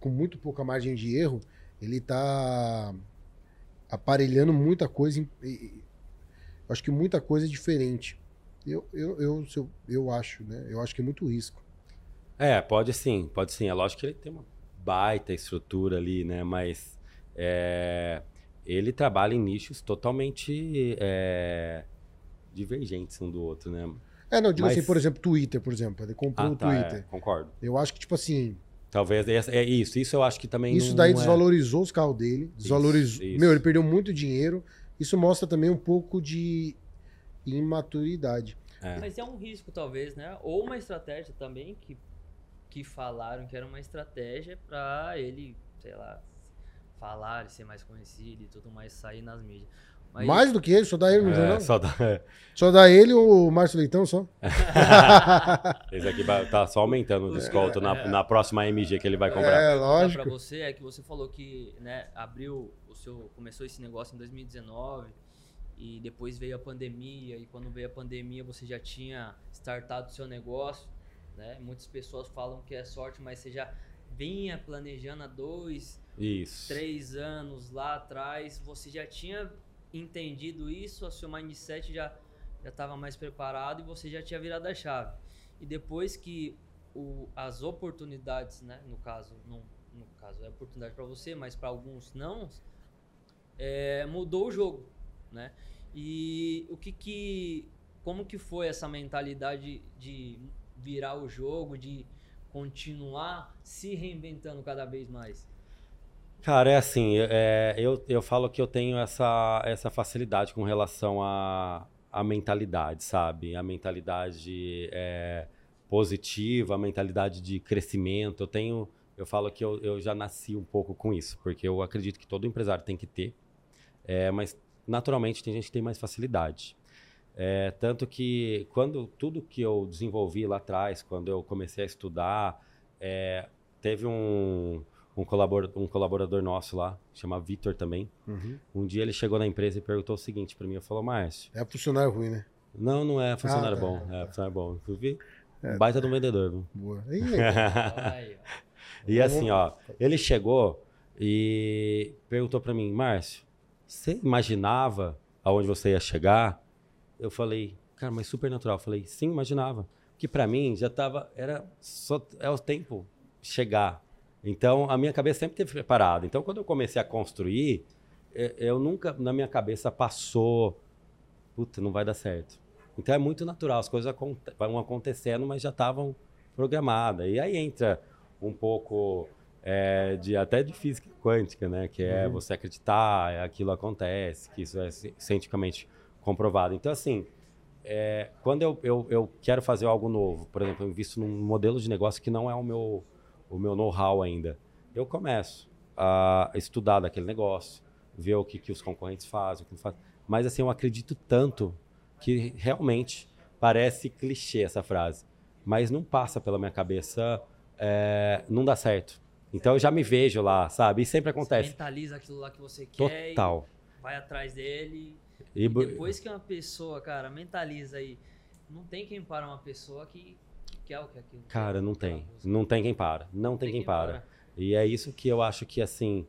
com muito pouca margem de erro, ele tá aparelhando muita coisa, e, e, acho que muita coisa diferente. Eu, eu, eu, eu, eu acho, né? Eu acho que é muito risco. É, pode sim, pode sim. É lógico que ele tem uma baita estrutura ali, né? Mas é, ele trabalha em nichos totalmente é, divergentes um do outro, né? É, não, digo Mas... assim, por exemplo, Twitter, por exemplo. Ele comprou ah, o tá, Twitter. É, concordo. Eu acho que, tipo assim... Talvez, é isso, isso eu acho que também Isso não, daí não desvalorizou é... os carros dele, desvalorizou... Isso, isso. Meu, ele perdeu muito dinheiro. Isso mostra também um pouco de imaturidade. É. Mas é um risco, talvez, né? Ou uma estratégia também, que, que falaram que era uma estratégia para ele, sei lá, falar, ser mais conhecido e tudo mais, sair nas mídias. Mas... Mais do que ele, só dá ele no é, jornal. Só dá... só dá ele ou o Márcio Leitão só? Esse aqui tá só aumentando o desconto é, na, é. na próxima A M G que ele vai comprar. É, lógico. Pra você é que você falou que, né, abriu o seu, começou esse negócio em dois mil e dezenove e depois veio a pandemia, e quando veio a pandemia você já tinha startado o seu negócio, né? Muitas pessoas falam que é sorte, mas você já vinha planejando há dois, isso. três anos lá atrás, você já tinha... entendido isso, o seu mindset já estava mais preparado e você já tinha virado a chave. E depois que o, as oportunidades, né, no caso, não, no caso é oportunidade para você, mas para alguns não, é, mudou o jogo, né? E o que que, como que foi essa mentalidade de virar o jogo, de continuar se reinventando cada vez mais? Cara, é assim, é, eu, eu falo que eu tenho essa, essa facilidade com relação à a, a mentalidade, sabe? A mentalidade é, positiva, a mentalidade de crescimento. Eu tenho, eu falo que eu, eu já nasci um pouco com isso, porque eu acredito que todo empresário tem que ter, é, mas naturalmente tem gente que tem mais facilidade. É, tanto que quando tudo que eu desenvolvi lá atrás, quando eu comecei a estudar, é, teve um... Um colaborador, um colaborador nosso lá, que chama Vitor também. Uhum. Um dia ele chegou na empresa e perguntou o seguinte para mim, eu falei, Márcio... É funcionário ruim, né? Não, não é funcionário ah, tá, bom. Tá. É funcionário bom. Inclusive, é, baita tá. do vendedor. Viu? Boa. E, aí, e assim, ó, ele chegou e perguntou para mim, Márcio, você imaginava aonde você ia chegar? Eu falei, cara, mas super natural. Eu falei, sim, imaginava. Porque para mim já tava, era só, é o tempo chegar. Então, a minha cabeça sempre teve preparada. Então, quando eu comecei a construir, eu nunca, na minha cabeça, passou... Puta, não vai dar certo. Então, é muito natural. As coisas vão acontecendo, mas já estavam programadas. E aí entra um pouco é, de, até de física quântica, né? Que é você acreditar, aquilo acontece, que isso é cientificamente comprovado. Então, assim, é, quando eu, eu, eu quero fazer algo novo, por exemplo, eu invisto num modelo de negócio que não é o meu... o meu know-how ainda, eu começo a estudar daquele negócio, ver o que, que os concorrentes fazem, o que fazem. Mas assim, eu acredito tanto que realmente parece clichê essa frase, mas não passa pela minha cabeça, é, não dá certo. Então eu já me vejo lá, sabe? E sempre acontece. Você mentaliza aquilo lá que você quer. Total. E vai atrás dele. E, e depois que uma pessoa, cara, mentaliza aí, não tem quem para uma pessoa que... Que é o que é aquilo. Cara, não tem. Não tem quem para. Não tem, tem quem para. para. E é isso que eu acho que, assim,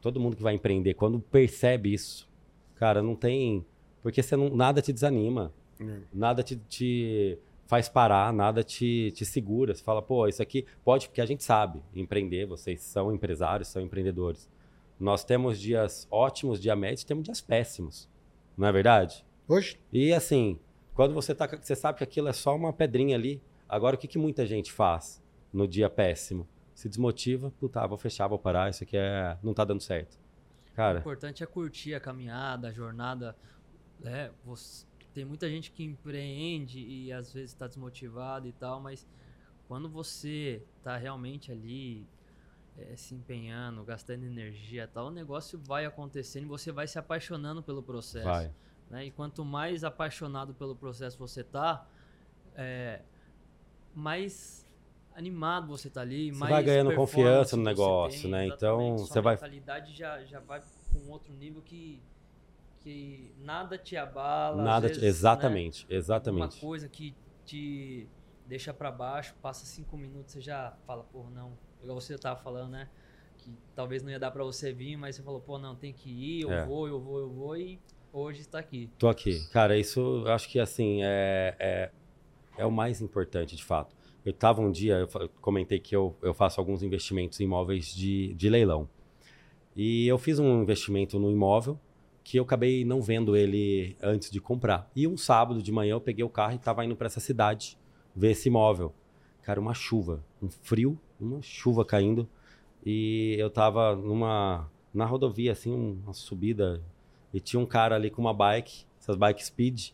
todo mundo que vai empreender, quando percebe isso, cara, não tem... Porque você não, nada te desanima. Hum. Nada te, te faz parar, nada te, te segura. Você fala, pô, isso aqui pode... Porque a gente sabe empreender, vocês são empresários, são empreendedores. Nós temos dias ótimos, dia médio, temos dias péssimos. Não é verdade? Oxe. E, assim, quando você tá... Você sabe que aquilo é só uma pedrinha ali. Agora, o que, que muita gente faz no dia péssimo? Se desmotiva, puta, vou fechar, vou parar, isso aqui é... não tá dando certo. Cara, o importante é curtir a caminhada, a jornada. Né? Você... Tem muita gente que empreende e às vezes tá desmotivado e tal, mas quando você tá realmente ali é, se empenhando, gastando energia e tal, o negócio vai acontecendo e você vai se apaixonando pelo processo. Vai. Né? E quanto mais apaixonado pelo processo você tá, é, mais animado você tá ali, você mais vai ganhando confiança no negócio, tem, né? Então sua você vai. A mentalidade já, já vai para um outro nível que, que nada te abala. Nada, às vezes, te... exatamente, né? exatamente. Uma coisa que te deixa para baixo, passa cinco minutos, você já fala, pô, não. Igual você tava falando, né? Que talvez não ia dar para você vir, mas você falou, pô, não, tem que ir, eu é. vou, eu vou, eu vou e hoje está aqui. Tô aqui, cara. Isso, eu acho que assim é, é é o mais importante, de fato. Eu estava um dia, eu comentei que eu, eu faço alguns investimentos em imóveis de, de leilão. E eu fiz um investimento no imóvel que eu acabei não vendo ele antes de comprar. E um sábado de manhã eu peguei o carro e estava indo para essa cidade ver esse imóvel. Cara, uma chuva, um frio, uma chuva caindo. E eu estava numa, na rodovia, assim, uma subida. E tinha um cara ali com uma bike, essas bike speed,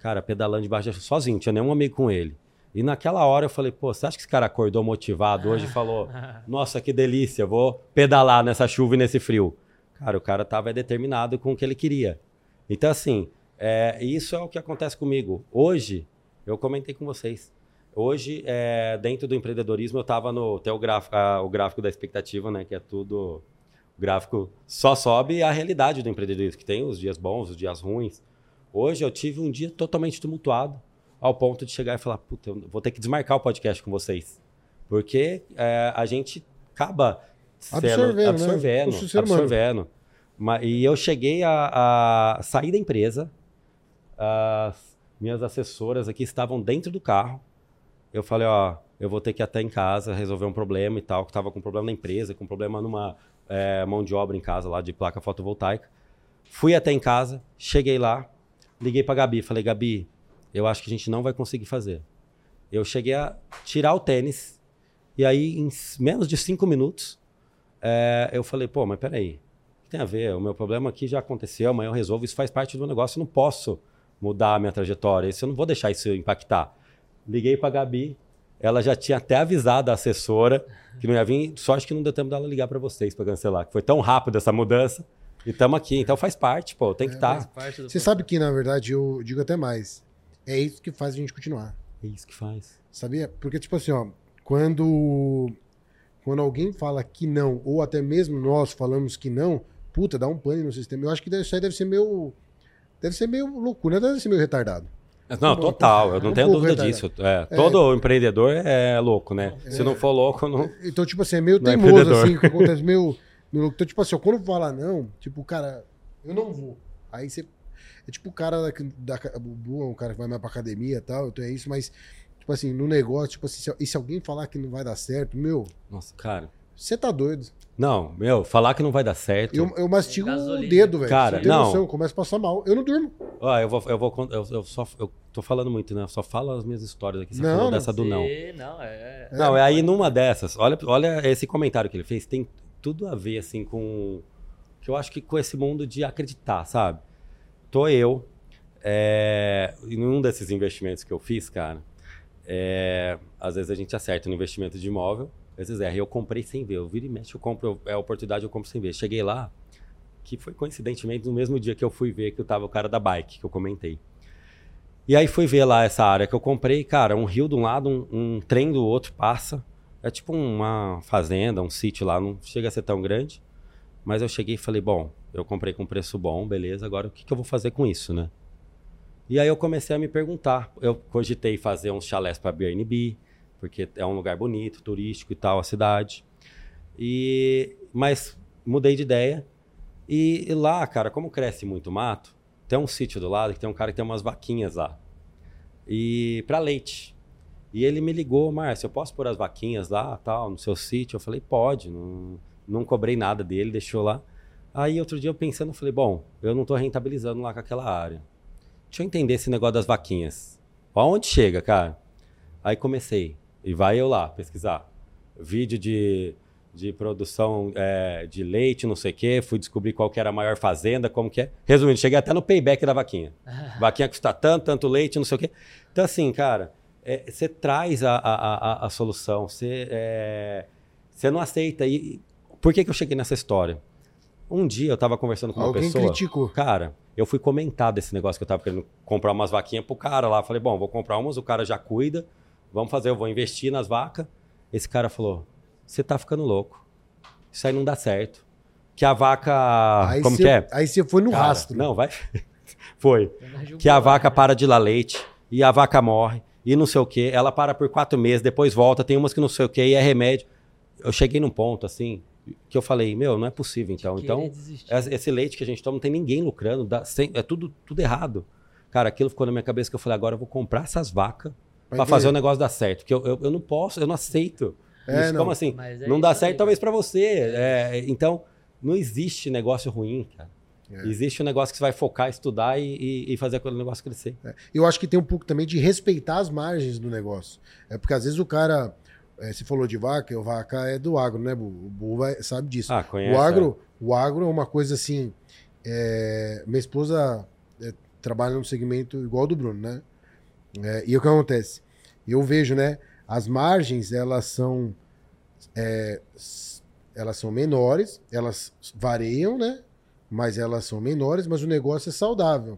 cara, pedalando debaixo da chuva, sozinho, tinha nenhum amigo com ele. E naquela hora eu falei, pô, você acha que esse cara acordou motivado hoje e falou, nossa, que delícia, vou pedalar nessa chuva e nesse frio? Cara, o cara tava determinado com o que ele queria. Então, assim, é, isso é o que acontece comigo. Hoje, eu comentei com vocês, hoje, é, dentro do empreendedorismo, eu tava no, até o gráfico, a, o gráfico da expectativa, né, que é tudo, o gráfico só sobe a realidade do empreendedorismo, que tem os dias bons, os dias ruins. Hoje, eu tive um dia totalmente tumultuado, ao ponto de chegar e falar, puta, eu vou ter que desmarcar o podcast com vocês. Porque é, a gente acaba sendo, absorvendo, absorvendo, né? absorvendo. Mas, e eu cheguei a, a sair da empresa, as minhas assessoras aqui estavam dentro do carro, eu falei, ó, eu vou ter que ir até em casa resolver um problema e tal, que estava com problema na empresa, com problema numa é, mão de obra em casa lá de placa fotovoltaica. Fui até em casa, cheguei lá, liguei pra Gabi, falei, Gabi, eu acho que a gente não vai conseguir fazer. Eu cheguei a tirar o tênis e aí em menos de cinco minutos é, eu falei, pô, mas peraí, o que tem a ver? O meu problema aqui já aconteceu, amanhã eu resolvo, isso faz parte do negócio, eu não posso mudar a minha trajetória, isso, eu não vou deixar isso impactar. Liguei pra Gabi, ela já tinha até avisado a assessora que não ia vir, só acho que não deu tempo dela ligar para vocês para cancelar, que foi tão rápido essa mudança e estamos aqui, então faz parte, pô, tem que é, estar. Você processo. Sabe que, na verdade, eu digo até mais, é isso que faz a gente continuar. É isso que faz. Sabia? Porque, tipo assim, ó, quando, quando alguém fala que não, ou até mesmo nós falamos que não, puta, dá um pane no sistema. Eu acho que isso aí deve ser meio, deve ser meio loucura, deve ser meio retardado. Não, total, eu não tenho dúvida disso. É, todo é, empreendedor é louco, né? É, se não for louco, não. Então, tipo assim, é meio teimoso, é assim, que acontece meio, meio louco. Então, tipo assim, ó, quando falar não, tipo, cara, eu não vou. Aí você. É tipo o cara da, da o, o cara que vai mais pra academia e tal, então é isso, mas, tipo assim, no negócio, tipo assim, se, e se alguém falar que não vai dar certo, meu. Nossa, cara. Você tá doido. Não, meu, falar que não vai dar certo. Eu, eu mastigo o dedo, velho. Cara, tem não. Eu começo a passar mal. Eu não durmo. Ah, eu vou. Eu, vou, eu, eu só. Eu tô falando muito, né? Eu só falo as minhas histórias aqui. Você não, falou dessa do não. Não, é. Não, é aí numa dessas. Olha, olha esse comentário que ele fez. Tem tudo a ver, assim, com. Que eu acho que com esse mundo de acreditar, sabe? Tô eu, é, em um desses investimentos que eu fiz, cara, é, às vezes a gente acerta no investimento de imóvel, às vezes erra, eu comprei sem ver, eu viro e mexo, eu compro, é a oportunidade, eu compro sem ver. Cheguei lá, que foi coincidentemente no mesmo dia que eu fui ver que eu tava o cara da bike, que eu comentei. E aí fui ver lá essa área que eu comprei, cara, um rio de um lado, um, um trem do outro passa, é tipo uma fazenda, um sítio lá, não chega a ser tão grande. Mas eu cheguei e falei, bom, eu comprei com preço bom, beleza, agora o que, que eu vou fazer com isso, né? E aí eu comecei a me perguntar, eu cogitei fazer uns chalés para B N B, porque é um lugar bonito, turístico e tal, a cidade. E, mas mudei de ideia e, e lá, cara, como cresce muito mato, tem um sítio do lado que tem um cara que tem umas vaquinhas lá, e para leite. E ele me ligou, Márcio, eu posso pôr as vaquinhas lá, tal, no seu sítio? Eu falei, pode, não... Não cobrei nada dele, deixou lá. Aí outro dia eu pensando, eu falei, bom, eu não estou rentabilizando lá com aquela área. Deixa eu entender esse negócio das vaquinhas. Aonde chega, cara? Aí comecei, e vai eu lá pesquisar. Vídeo de, de produção é, de leite, não sei o quê. Fui descobrir qual que era a maior fazenda, como que é. Resumindo, cheguei até no payback da vaquinha. Vaquinha custa tanto, tanto leite, não sei o quê. Então assim, cara, você é, traz a, a, a, a solução, você... É, Você não aceita. E por que que eu cheguei nessa história? Um dia eu estava conversando com uma Alguém pessoa... Alguém criticou. Cara, eu fui comentar desse negócio que eu estava querendo comprar umas vaquinhas pro cara lá. Falei, bom, vou comprar umas, o cara já cuida. Vamos fazer, eu vou investir nas vacas. Esse cara falou, você tá ficando louco. Isso aí não dá certo. Que a vaca... Aí como cê, que é? Aí você foi no cara, rastro. Não, vai... Foi. Que a vaca para de dar leite e a vaca morre e não sei o quê. Ela para por quatro meses, depois volta. Tem umas que não sei o quê e é remédio. Eu cheguei num ponto, assim... que eu falei, meu, não é possível, então. Então, esse leite que a gente toma, não tem ninguém lucrando, dá, sem, é tudo, tudo errado. Cara, aquilo ficou na minha cabeça que eu falei, agora eu vou comprar essas vacas para fazer o negócio dar certo. Porque eu, eu, eu não posso, eu não aceito. É, isso, não. Como assim? É não dá certo aí, talvez para você. É. É, então, não existe negócio ruim, cara. É. Existe um negócio que você vai focar, estudar e, e, e fazer aquele negócio crescer. É. Eu acho que tem um pouco também de respeitar as margens do negócio. É porque às vezes o cara... É, você falou de vaca, o vaca é do agro, né? O Bull sabe disso. Ah, conhece, o agro, é. O agro é uma coisa assim... É, minha esposa é, trabalha num segmento igual do Bruno, né? É, e o que acontece? Eu vejo, né? As margens, elas são... É, elas são menores, elas variam, né? Mas elas são menores, mas o negócio é saudável.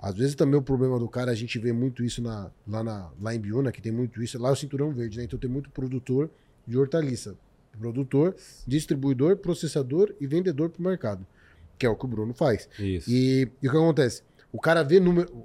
Às vezes também o problema do cara, a gente vê muito isso na, lá, na, lá em Biúna, que tem muito isso, lá é o Cinturão Verde, né? Então tem muito produtor de hortaliça. Produtor, distribuidor, processador e vendedor pro mercado, que é o que o Bruno faz. Isso. E, e o que acontece? O cara vê número...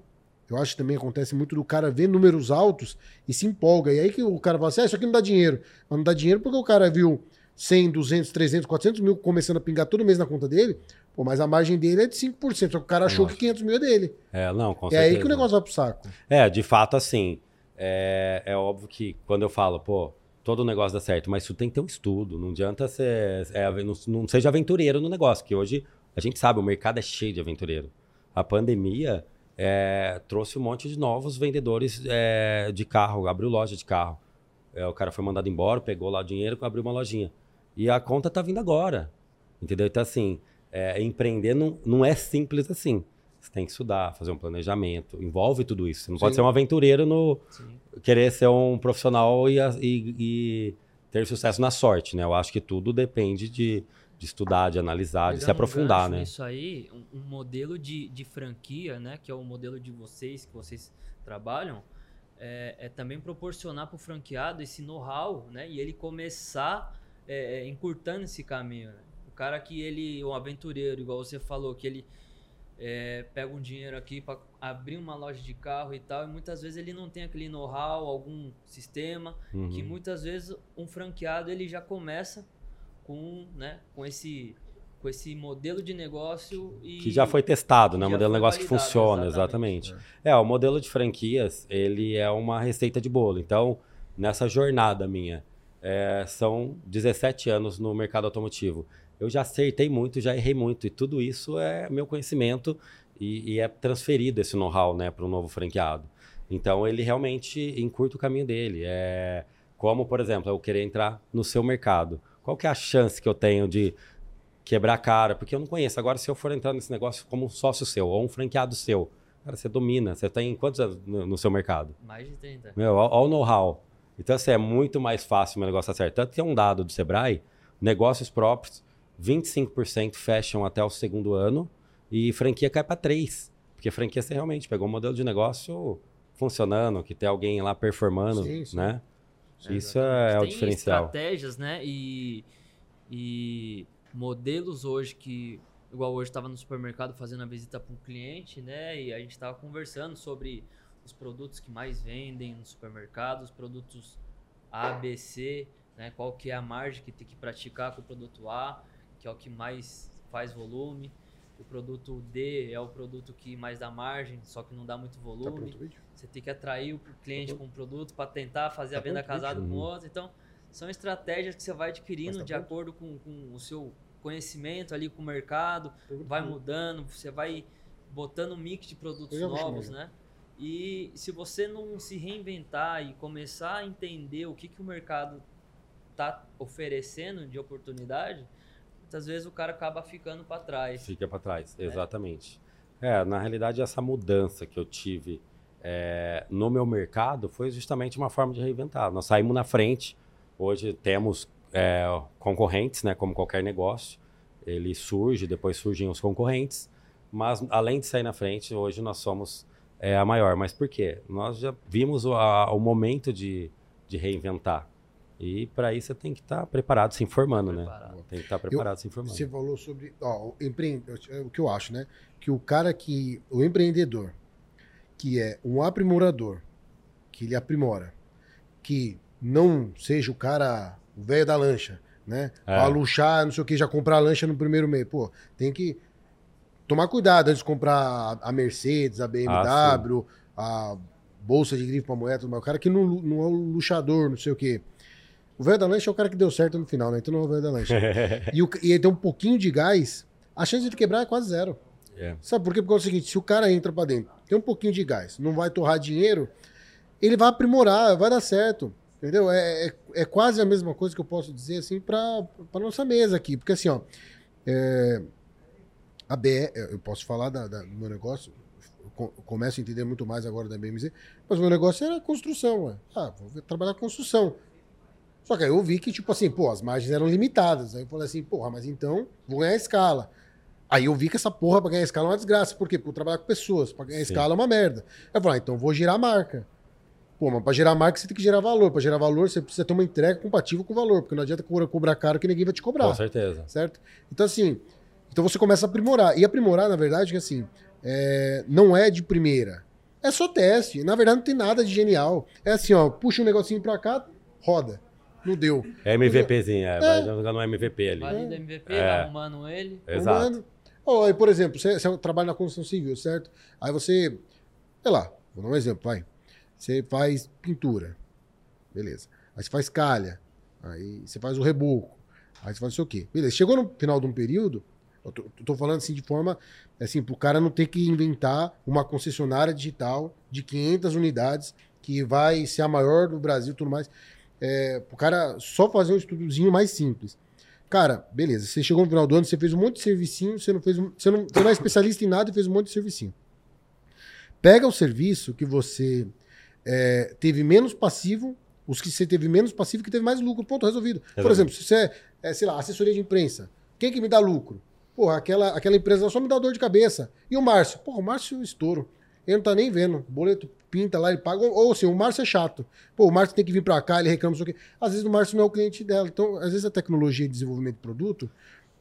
Eu acho que também acontece muito do cara ver números altos e se empolga. E aí que o cara fala assim, ah, isso aqui não dá dinheiro. Mas não dá dinheiro porque o cara viu cem, duzentos, trezentos, quatrocentos mil começando a pingar todo mês na conta dele. Pô, mas a margem dele é de cinco por cento, só que o cara achou Nossa. que quinhentos mil é dele. É, não, com certeza. É aí que o negócio vai pro saco. É, de fato, assim, é, é óbvio que quando eu falo, pô, todo negócio dá certo, mas isso tem que ter um estudo, não adianta ser, é, não, não seja aventureiro no negócio, que hoje a gente sabe, o mercado é cheio de aventureiro. A pandemia é, trouxe um monte de novos vendedores é, de carro, abriu loja de carro. É, o cara foi mandado embora, pegou lá o dinheiro, abriu uma lojinha. E a conta tá vindo agora, entendeu? Então, assim... É, empreender não, não é simples assim. Você tem que estudar, fazer um planejamento, envolve tudo isso. Você não Sim. pode ser um aventureiro no Sim. querer ser um profissional e, e, e ter sucesso na sorte, né? Eu acho que tudo depende de, de estudar, de analisar, Pegando de se aprofundar, um gancho, né? Isso aí, um, um modelo de, de franquia, né? Que é o modelo de vocês, que vocês trabalham, é, é também proporcionar para o franqueado esse know-how, né? E ele começar é, encurtando esse caminho, né? O cara que ele, um aventureiro, igual você falou, que ele é, pega um dinheiro aqui para abrir uma loja de carro e tal, e muitas vezes ele não tem aquele know-how, algum sistema, uhum. que muitas vezes um franqueado ele já começa com, né, com, esse, com esse modelo de negócio. E, que já foi testado, né? O modelo de negócio que funciona, exatamente. exatamente. É. é, o modelo de franquias, ele é uma receita de bolo. Então, nessa jornada minha, é, são dezessete anos no mercado automotivo. Eu já acertei muito, já errei muito. E tudo isso é meu conhecimento e, e é transferido esse know-how, né, para um novo franqueado. Então, ele realmente encurta o caminho dele. É como, por exemplo, eu querer entrar no seu mercado. Qual que é a chance que eu tenho de quebrar a cara? Porque eu não conheço. Agora, se eu for entrar nesse negócio como um sócio seu ou um franqueado seu, cara, você domina. Você tem quantos anos no, no seu mercado? Mais de trinta. Meu, olha o know-how. Então, assim, é muito mais fácil o meu negócio acertar. Tanto que tem um dado do Sebrae, negócios próprios, vinte e cinco por cento fecham até o segundo ano e franquia cai para três por cento. Porque franquia você realmente pegou um modelo de negócio funcionando, que tem alguém lá performando, sim, sim. né? É, Isso é, é o diferencial. Tem estratégias, né? E, e modelos hoje que... Igual hoje estava no supermercado fazendo a visita para um cliente, né? E a gente estava conversando sobre os produtos que mais vendem no supermercado, os produtos A, B, C, né? Qual que é a margem que tem que praticar com o produto A, que é o que mais faz volume. O produto D é o produto que mais dá margem, só que não dá muito volume. Tá pronto, você tem que atrair o cliente tá com o produto para tentar fazer tá a venda pronto, casada uhum. com o outro. Então, são estratégias que você vai adquirindo tá de pronto. acordo com, com o seu conhecimento ali com o mercado, vai mudando, você vai botando um mix de produtos novos, né? E se você não se reinventar e começar a entender o que, que o mercado está oferecendo de oportunidade, às vezes o cara acaba ficando para trás. Fica para trás, né? Exatamente. É, na realidade, essa mudança que eu tive é, no meu mercado foi justamente uma forma de reinventar. Nós saímos na frente, hoje temos é, concorrentes, né, como qualquer negócio. Ele surge, depois surgem os concorrentes, mas além de sair na frente, hoje nós somos é, a maior. Mas por quê? Nós já vimos o, a, o momento de, de reinventar. E para isso você tem que estar tá preparado, se informando, preparado. né? Tem que estar tá preparado, eu, se informando. Você falou sobre, ó, o, empre... o que eu acho, né? Que o cara que, o empreendedor, que é um aprimorador, que ele aprimora, que não seja o cara, o velho da lancha, né? É. Pra luxar, não sei o que, já comprar a lancha no primeiro mês. Pô, tem que tomar cuidado antes de comprar a Mercedes, a B M W, ah, a bolsa de grife pra moeda, tudo mais. O cara que não, não é o luxador, não sei o que. O velho da lancha é o cara que deu certo no final, né? Então não é o velho da lancha. e, o, e ele tem um pouquinho de gás, a chance de ele quebrar é quase zero. Yeah. Sabe por quê? Porque é o seguinte, se o cara entra pra dentro, tem um pouquinho de gás, não vai torrar dinheiro, ele vai aprimorar, vai dar certo. Entendeu? É, é, é quase a mesma coisa que eu posso dizer assim pra, pra nossa mesa aqui. Porque assim, ó, é, a B R, eu posso falar da, da, do meu negócio, eu começo a entender muito mais agora da B M Z, mas o meu negócio era construção. Ué. Ah, vou trabalhar construção. Só que aí eu vi que, tipo assim, pô, as margens eram limitadas. Aí eu falei assim, porra, mas então vou ganhar escala. Aí eu vi que essa porra pra ganhar escala é uma desgraça. Por quê? Porque eu trabalho com pessoas, pra ganhar Sim. escala é uma merda. Aí eu falei, ah, então vou girar a marca. Pô, mas pra gerar marca você tem que gerar valor. Pra gerar valor você precisa ter uma entrega compatível com o valor, porque não adianta cobrar caro que ninguém vai te cobrar. Com certeza. Certo? Então assim, então você começa a aprimorar. E aprimorar, na verdade, que assim, é... não é de primeira. É só teste. Na verdade não tem nada de genial. É assim, ó, puxa um negocinho pra cá, roda. Não deu. É MVPzinho, é. Vai jogar no M V P ali. Vai no M V P, é. arrumando ele. Exato. Oh, e por exemplo, você, você trabalha na construção civil, certo? Aí você, sei lá, vou dar um exemplo, vai. Você faz pintura, beleza. Aí você faz calha, aí você faz o reboco, aí você faz o quê? Beleza, chegou no final de um período, eu tô, tô falando assim de forma, assim, pro cara não ter que inventar uma concessionária digital de quinhentas unidades que vai ser a maior do Brasil e tudo mais. É, pro cara só fazer um estudozinho mais simples. Cara, beleza, você chegou no final do ano, você fez um monte de servicinho, você não, fez um, você não, você não é especialista em nada e fez um monte de servicinho. Pega o serviço que você é, teve menos passivo, os que você teve menos passivo que teve mais lucro, ponto, resolvido. É. Por exemplo, se você é, sei lá, assessoria de imprensa, quem que me dá lucro? Porra, aquela, aquela empresa só me dá dor de cabeça. E o Márcio? Porra, o Márcio estouro. Ele não tá nem vendo, boleto pinta lá, ele paga. Ou assim, o Márcio é chato. Pô, o Márcio tem que vir pra cá, ele reclama isso aqui. Às vezes o Márcio não é o cliente dela. Então, às vezes a tecnologia e desenvolvimento de produto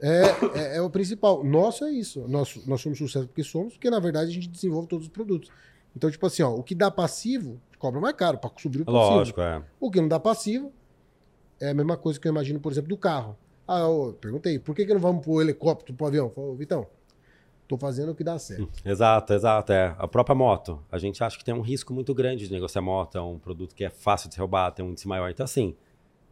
é, é, é o principal. Nosso é isso. Nós, nós somos sucesso porque somos, porque na verdade a gente desenvolve todos os produtos. Então, tipo assim, ó, o que dá passivo, cobra mais caro, pra subir o passivo. Lógico, é. O que não dá passivo é a mesma coisa que eu imagino, por exemplo, do carro. Ah, eu perguntei, por que que não vamos pro helicóptero, pro avião? Falei, Vitão, tô fazendo o que dá certo. Exato, exato. É. A própria moto. A gente acha que tem um risco muito grande de negociar moto, é um produto que é fácil de roubar, tem um índice maior. Então, assim,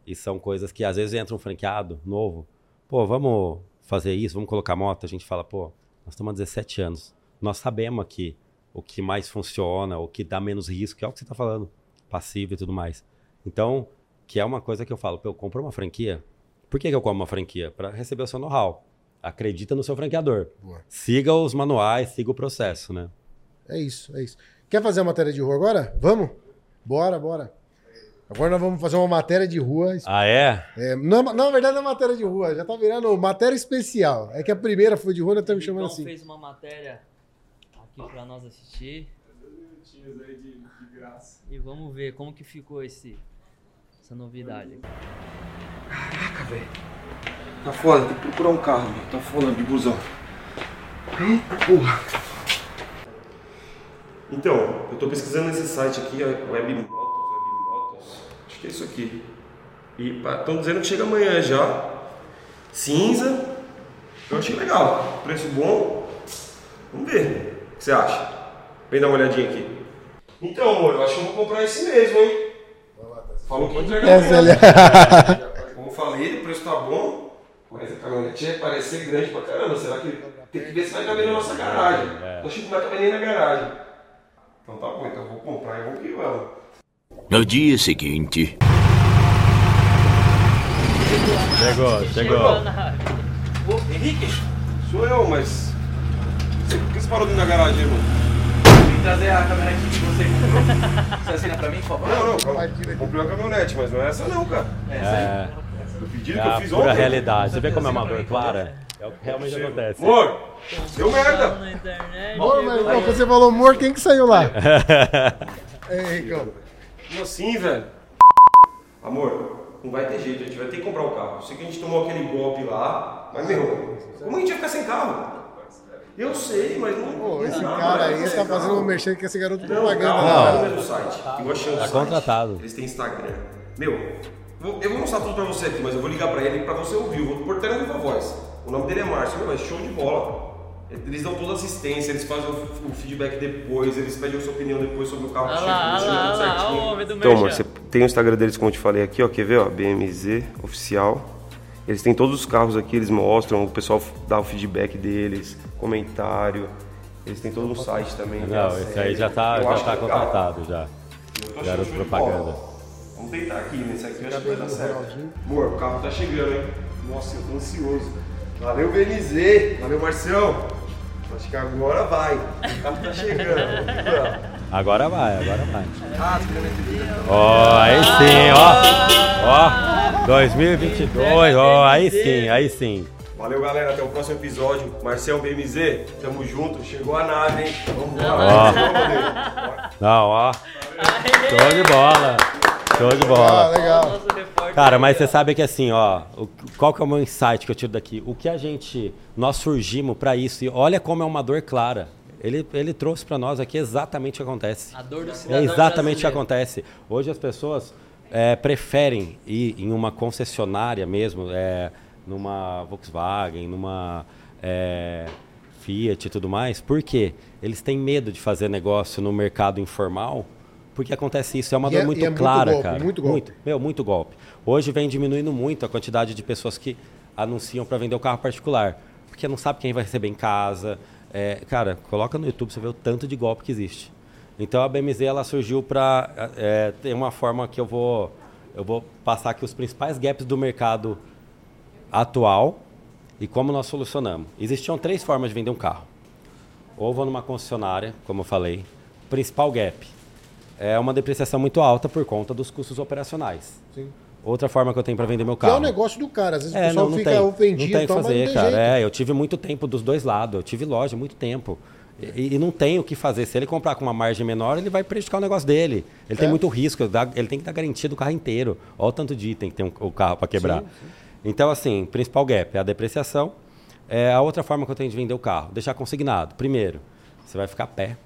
e são coisas que às vezes entra um franqueado novo. Pô, vamos fazer isso, vamos colocar moto. A gente fala, pô, nós estamos há dezessete anos. Nós sabemos aqui o que mais funciona, o que dá menos risco, que é o que você tá falando, passivo e tudo mais. Então, que é uma coisa que eu falo, pô, eu compro uma franquia. Por que que eu compro uma franquia? Para receber o seu know-how. Acredita no seu franqueador. Boa. Siga os manuais, siga o processo, né? É isso, é isso. Quer fazer a matéria de rua agora? Vamos? Bora, bora. Agora nós vamos fazer uma matéria de rua. Ah, é? é não, não, na verdade não é matéria de rua, já tá virando matéria especial. É que a primeira foi de rua, nós estamos chamando assim. O Vitão fez uma matéria aqui para nós assistir. E vamos ver como que ficou esse, essa novidade. Caraca, velho. Tá foda, tem que procurar um carro, mano. Tá foda de busão. Porra. Então, eu tô pesquisando nesse site aqui, WebMotors, WebMotors. Acho que é isso aqui. E estão dizendo que chega amanhã já. Cinza. Eu achei legal. Preço bom. Vamos ver. O que você acha? Vem dar uma olhadinha aqui. Então, amor, eu acho que eu vou comprar esse mesmo, hein? Falou que muito legal. Como falei, o preço tá bom. Mas a caminhonetinha parece ser grande pra caramba, será que tem que ver se vai caber na nossa garagem? É. Acho que não vai caber nem na garagem. Então tá bom, então eu vou comprar e vou levar ela. No dia seguinte. Chegou, chegou. Ô, Henrique? Sou eu, mas. Por que você parou na garagem, irmão? Vim trazer a caminhonete que você comprou. Você assina pra mim, por favor? Não, não, comprei uma caminhonete, mas não é essa não, cara. É essa aí. Eu pedi é que eu fiz ontem. É a realidade. Você vê como é uma dor clara? É o que realmente Chego. acontece. Mor, deu merda. Mor, mas quando você falou mor, quem que saiu lá? Ei, cara. Como assim, velho? Amor, não vai ter jeito, a gente vai ter que comprar o carro. Eu sei que a gente tomou aquele golpe lá, mas meu, como a gente ia ficar sem carro? Eu sei, mas não... Pô, esse não, cara aí está fazendo um mexer com esse garoto propaganda. Não, não, não, é do site. Eu achei um site. Tá contratado. Eles têm Instagram. Meu, eu vou mostrar tudo pra você aqui, mas eu vou ligar pra ele pra você ouvir. Eu vou por telefone com a voz. O nome dele é Márcio, mas show de bola. Eles dão toda a assistência, eles fazem o feedback depois, eles pedem a sua opinião depois sobre o carro que ah, chega, ah, tudo ah, certinho. Ah, então, amor, você tem o Instagram deles, como eu te falei aqui, ó, quer ver? Ó, B M Z Oficial. Eles têm todos os carros aqui, eles mostram, o pessoal dá o feedback deles, comentário. Eles têm todo o site também. Não, esse aí já tá, já tá contratado, já. Garoto propaganda. Vamos tentar aqui, nesse aqui eu acho que vai dar certo. Amor, o carro tá chegando, hein? Nossa, eu tô ansioso. Valeu, B M Z. Valeu, Marcião. Acho que agora vai. O carro tá chegando. Agora vai, agora vai. Ó, oh, aí sim, ó. Ó, dois mil e vinte e dois, ó, oh, aí sim, aí sim. Valeu, galera, até o próximo episódio. Marcel B M Z, tamo junto. Chegou a nave, hein? Vamos lá. Oh. Não, ó. Oh. Show de bola. Show de bola. Ah, legal. Cara, mas você sabe que assim, ó, qual que é o meu insight que eu tiro daqui? O que a gente, nós surgimos pra isso, e olha como é uma dor clara. Ele, ele trouxe pra nós aqui exatamente o que acontece. A dor do cidadão. É exatamente o que acontece. Hoje as pessoas é, preferem ir em uma concessionária mesmo, é, numa Volkswagen, numa é, Fiat e tudo mais, porque eles têm medo de fazer negócio no mercado informal. Porque acontece isso, é uma dor é, muito é clara, muito golpe, cara. Muito golpe. Muito, meu, muito golpe. Hoje vem diminuindo muito a quantidade de pessoas que anunciam para vender o carro particular. Porque não sabe quem vai receber em casa. É, cara, coloca no YouTube, você vê o tanto de golpe que existe. Então a B M Z ela surgiu para é, ter uma forma que eu vou, eu vou passar aqui os principais gaps do mercado atual e como nós solucionamos. Existiam três formas de vender um carro. Ou vou numa concessionária, como eu falei, principal gap. É uma depreciação muito alta por conta dos custos operacionais. Sim. Outra forma que eu tenho para vender meu carro. Que é o negócio do cara. Às vezes é, o pessoal não, não fica tem, ofendido. Não tem o que fazer, cara. É, eu tive muito tempo dos dois lados. Eu tive loja muito tempo. E, e não tem o que fazer. Se ele comprar com uma margem menor, ele vai prejudicar o negócio dele. Ele é. tem muito risco. Ele tem que dar garantia do carro inteiro. Olha o tanto de item que tem um, o carro para quebrar. Sim, sim. Então, assim, principal gap é a depreciação. É a outra forma que eu tenho de vender o carro. Deixar consignado. Primeiro, você vai ficar a pé.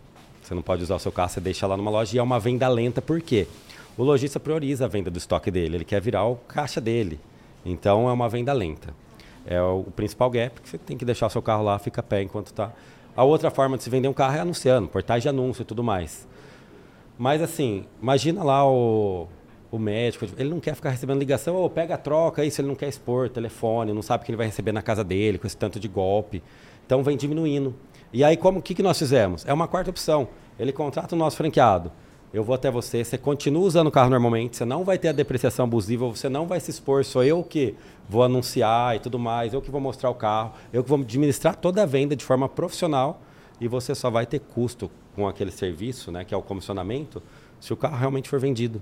Você não pode usar o seu carro, você deixa lá numa loja e é uma venda lenta. Por quê? O lojista prioriza a venda do estoque dele, ele quer virar o caixa dele. Então, é uma venda lenta. É o principal gap, que você tem que deixar o seu carro lá, fica a pé enquanto está. A outra forma de se vender um carro é anunciando, portais de anúncio e tudo mais. Mas assim, imagina lá o, o médico, ele não quer ficar recebendo ligação, ou oh, pega a troca, isso ele não quer expor, telefone, não sabe o que ele vai receber na casa dele, com esse tanto de golpe. Então, vem diminuindo. E aí, como, o que, que nós fizemos? É uma quarta opção. Ele contrata o nosso franqueado. Eu vou até você, você continua usando o carro normalmente, você não vai ter a depreciação abusiva, você não vai se expor, sou eu que vou anunciar e tudo mais, eu que vou mostrar o carro, eu que vou administrar toda a venda de forma profissional e você só vai ter custo com aquele serviço, né, que é o comissionamento, se o carro realmente for vendido.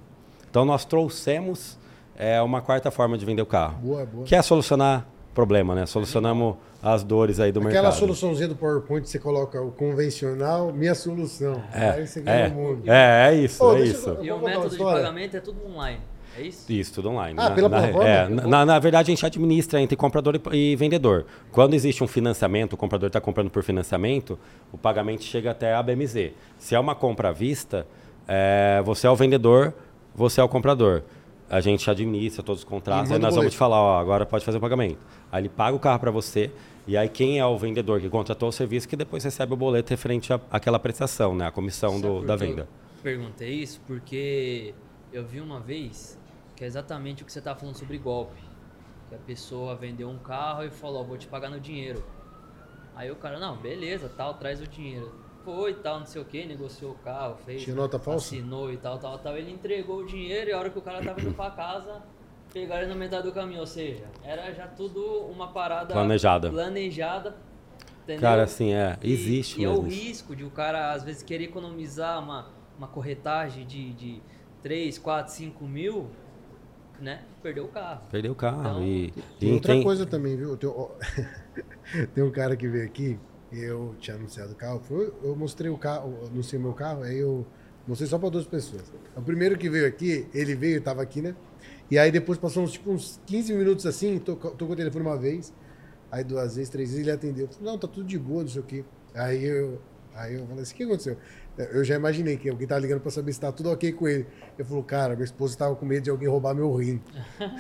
Então, nós trouxemos é, uma quarta forma de vender o carro. Boa, boa. Que é solucionar... problema, né? Solucionamos as dores aí do Aquela mercado. Aquela soluçãozinha do PowerPoint, você coloca o convencional, minha solução. É, aí você ganha é, o mundo. É, é isso, oh, é isso. Eu, eu e o método de pagamento é tudo online, é isso? Isso, tudo online. Ah, na, pela na, plataforma? É, na, na, na verdade, a gente administra entre comprador e, e vendedor. Quando existe um financiamento, o comprador está comprando por financiamento, o pagamento chega até a B M Z. Se é uma compra à vista, é, você é o vendedor, você é o comprador. A gente administra todos os contratos, aí nós vamos te falar, ó, agora pode fazer o pagamento. Aí ele paga o carro para você, e aí quem é o vendedor que contratou o serviço que depois recebe o boleto referente à, àquela prestação, né? A comissão do, da venda. Eu perguntei isso porque eu vi uma vez que é exatamente o que você está falando sobre golpe. Que a pessoa vendeu um carro e falou, ó, vou te pagar no dinheiro. Aí o cara, não, beleza, tal, traz o dinheiro. Foi e tal, não sei o que, negociou o carro, fez, nota falsa? Assinou e tal, tal, tal. Ele entregou o dinheiro e a hora que o cara tava indo pra casa, pegaram ele na metade do caminho. Ou seja, era já tudo uma parada planejada. planejada entendeu? Cara, assim, é, existe e, mesmo. E é o risco de o cara, às vezes, querer economizar uma, uma corretagem de, de três, quatro, cinco mil né? Perdeu o carro. Perdeu o carro. Então, e, e outra tem... coisa também, viu? Tem um cara que veio aqui, eu tinha anunciado o carro, foi, eu mostrei o carro, eu anunciei meu carro, aí eu mostrei só para duas pessoas. O primeiro que veio aqui, ele veio, estava aqui, né? E aí depois passou uns, tipo, uns quinze minutos assim, tocou o telefone uma vez, aí duas vezes, três vezes, ele atendeu. Eu falei, não, tá tudo de boa, não sei o quê. Aí eu, aí eu falei assim, o que aconteceu? Eu já imaginei que alguém tava ligando pra saber se tá tudo ok com ele. Eu falei, cara, minha esposa tava com medo de alguém roubar meu rim.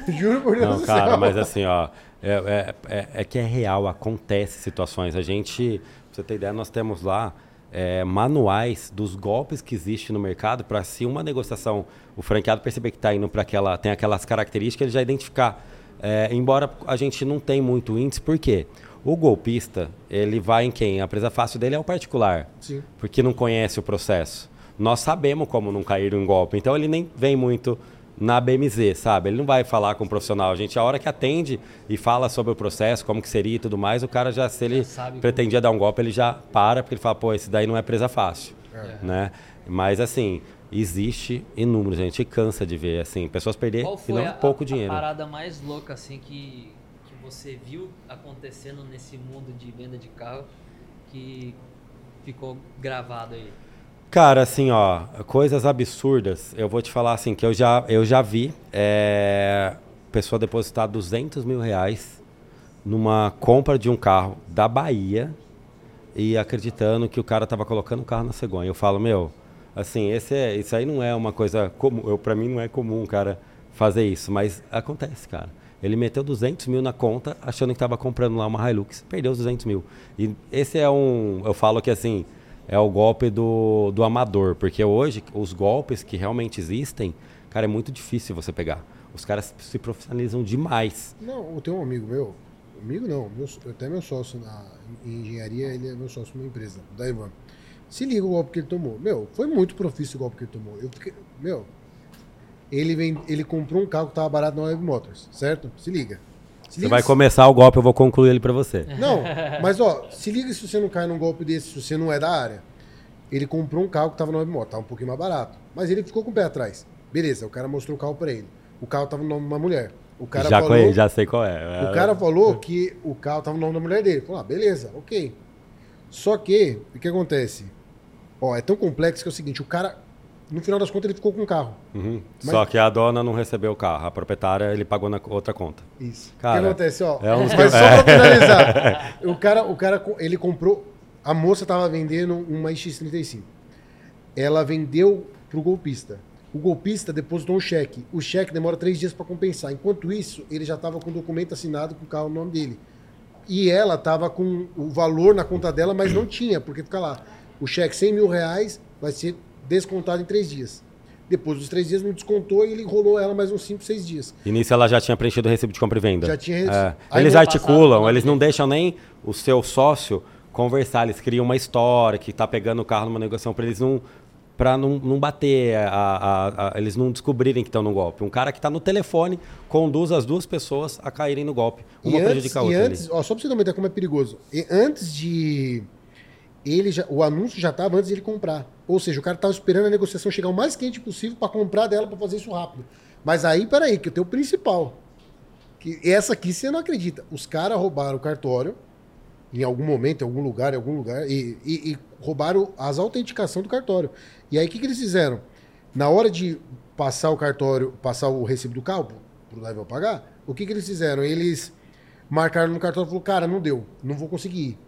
Juro por Deus do céu. Não, cara, mas assim, ó, é, é, é, é que é real, acontece situações. A gente, pra você ter ideia, nós temos lá é, manuais dos golpes que existem no mercado para se uma negociação, o franqueado perceber que tá indo pra aquela, tem aquelas características, ele já identificar. É, embora a gente não tem muito índice, por quê? O golpista, ele vai em quem? A presa fácil dele é o particular, sim, porque não conhece o processo. Nós sabemos como não cair em golpe, então ele nem vem muito na B M Z, sabe? Ele não vai falar com o profissional. A gente, a hora que atende e fala sobre o processo, como que seria e tudo mais, o cara já, se ele já pretendia como... dar um golpe, ele já para, porque ele fala, pô, esse daí não é presa fácil, é, né? Mas assim... existe inúmeros, a gente cansa de ver, assim, pessoas perderem e não a, pouco dinheiro. Qual foi a parada mais louca, assim, que, que você viu acontecendo nesse mundo de venda de carro que ficou gravado aí? Cara, assim, ó, coisas absurdas, eu vou te falar, assim, que eu já, eu já vi é, pessoa depositar duzentos mil reais numa compra de um carro da Bahia e acreditando que o cara tava colocando o carro na cegonha. Eu falo, meu... assim, esse é, isso aí não é uma coisa comum. Eu, pra mim não é comum o cara fazer isso, mas acontece, cara. Ele meteu duzentos mil na conta, achando que tava comprando lá uma Hilux, perdeu os duzentos mil. E esse é um, eu falo que assim, é o golpe do, do amador, porque hoje os golpes que realmente existem, cara, é muito difícil você pegar. Os caras se profissionalizam demais. Não, eu tenho um amigo meu, amigo não, meu, até meu sócio na, em engenharia, ele é meu sócio numa empresa, da Ivan. Se liga o golpe que ele tomou. Meu, foi muito profício o golpe que ele tomou. Eu fiquei, meu, ele, vem, ele comprou um carro que estava barato na WebMotors, certo? Se liga. Se você liga, vai se... começar o golpe, eu vou concluir ele para você. Não, mas ó, se liga se você não cai num golpe desse, se você não é da área. Ele comprou um carro que estava na WebMotors, estava um pouquinho mais barato. Mas ele ficou com o pé atrás. Beleza, o cara mostrou o carro para ele. O carro estava no nome de uma mulher. O cara já, falou, conheci, já sei qual é. O cara falou que o carro estava no nome da mulher dele. Falou, ah, beleza, ok. Só que, o que acontece? Ó, é tão complexo que é o seguinte, o cara, no final das contas, ele ficou com o carro. Uhum. Mas... só que a dona não recebeu o carro, a proprietária, ele pagou na outra conta. Isso. Cara, o que acontece, ó, é um... mas só pra finalizar, o cara, o cara, ele comprou, a moça tava vendendo uma X trinta e cinco. Ela vendeu pro golpista. O golpista depositou um cheque. O cheque demora três dias para compensar. Enquanto isso, ele já tava com o documento assinado com o carro no nome dele. E ela tava com o valor na conta dela, mas não tinha, porque fica lá. O cheque cem mil reais vai ser descontado em três dias. Depois dos três dias não descontou e ele enrolou ela mais uns cinco, seis dias. E nisso ela já tinha preenchido o recibo de compra e venda. Já tinha é. Eles articulam, passado, eles não deixam nem o seu sócio conversar. Eles criam uma história que tá pegando o carro numa negociação para eles não, pra não, não bater, a, a, a, eles não descobrirem que estão no golpe. Um cara que tá no telefone conduz as duas pessoas a caírem no golpe. Uma e prejudica antes, a outra. E antes, ó, só para você comentar como é perigoso. E antes de... ele já, o anúncio já estava antes de ele comprar. Ou seja, o cara estava esperando a negociação chegar o mais quente possível para comprar dela, para fazer isso rápido. Mas aí, peraí, que eu tenho o principal. Que essa aqui você não acredita. Os caras roubaram o cartório, em algum momento, em algum lugar, em algum lugar, e, e, e roubaram as autenticações do cartório. E aí, o que, que eles fizeram? Na hora de passar o cartório, passar o recibo do carro, para o Level pagar, o que, que eles fizeram? Eles marcaram no cartório e falaram, cara, não deu, não vou conseguir ir.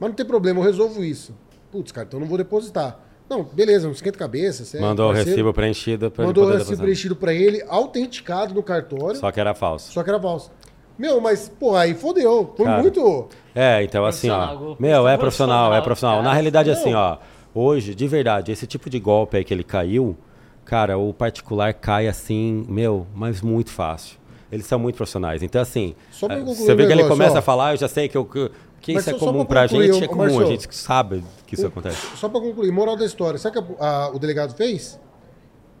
Mas não tem problema, eu resolvo isso. Putz, cara, então não vou depositar. Não, beleza, não esquenta a cabeça. Você mandou é o recibo preenchido para ele. Mandou o recibo depositar. Preenchido para ele, autenticado no cartório. Só que era falso. Só que era falso. Meu, mas, pô, aí fodeu. Foi cara, muito. É, então assim, ó. Meu, é profissional, é profissional. Na realidade, assim, ó. Hoje, de verdade, esse tipo de golpe aí que ele caiu, cara, o particular cai assim, meu, mas muito fácil. Eles são muito profissionais. Então, assim, só pra você vê que ele começa ó. a falar, eu já sei que eu. Que, que isso é comum pra gente, é comum, Marcio, a gente sabe que isso o, acontece. Só pra concluir, moral da história, sabe o que a, a, o delegado fez?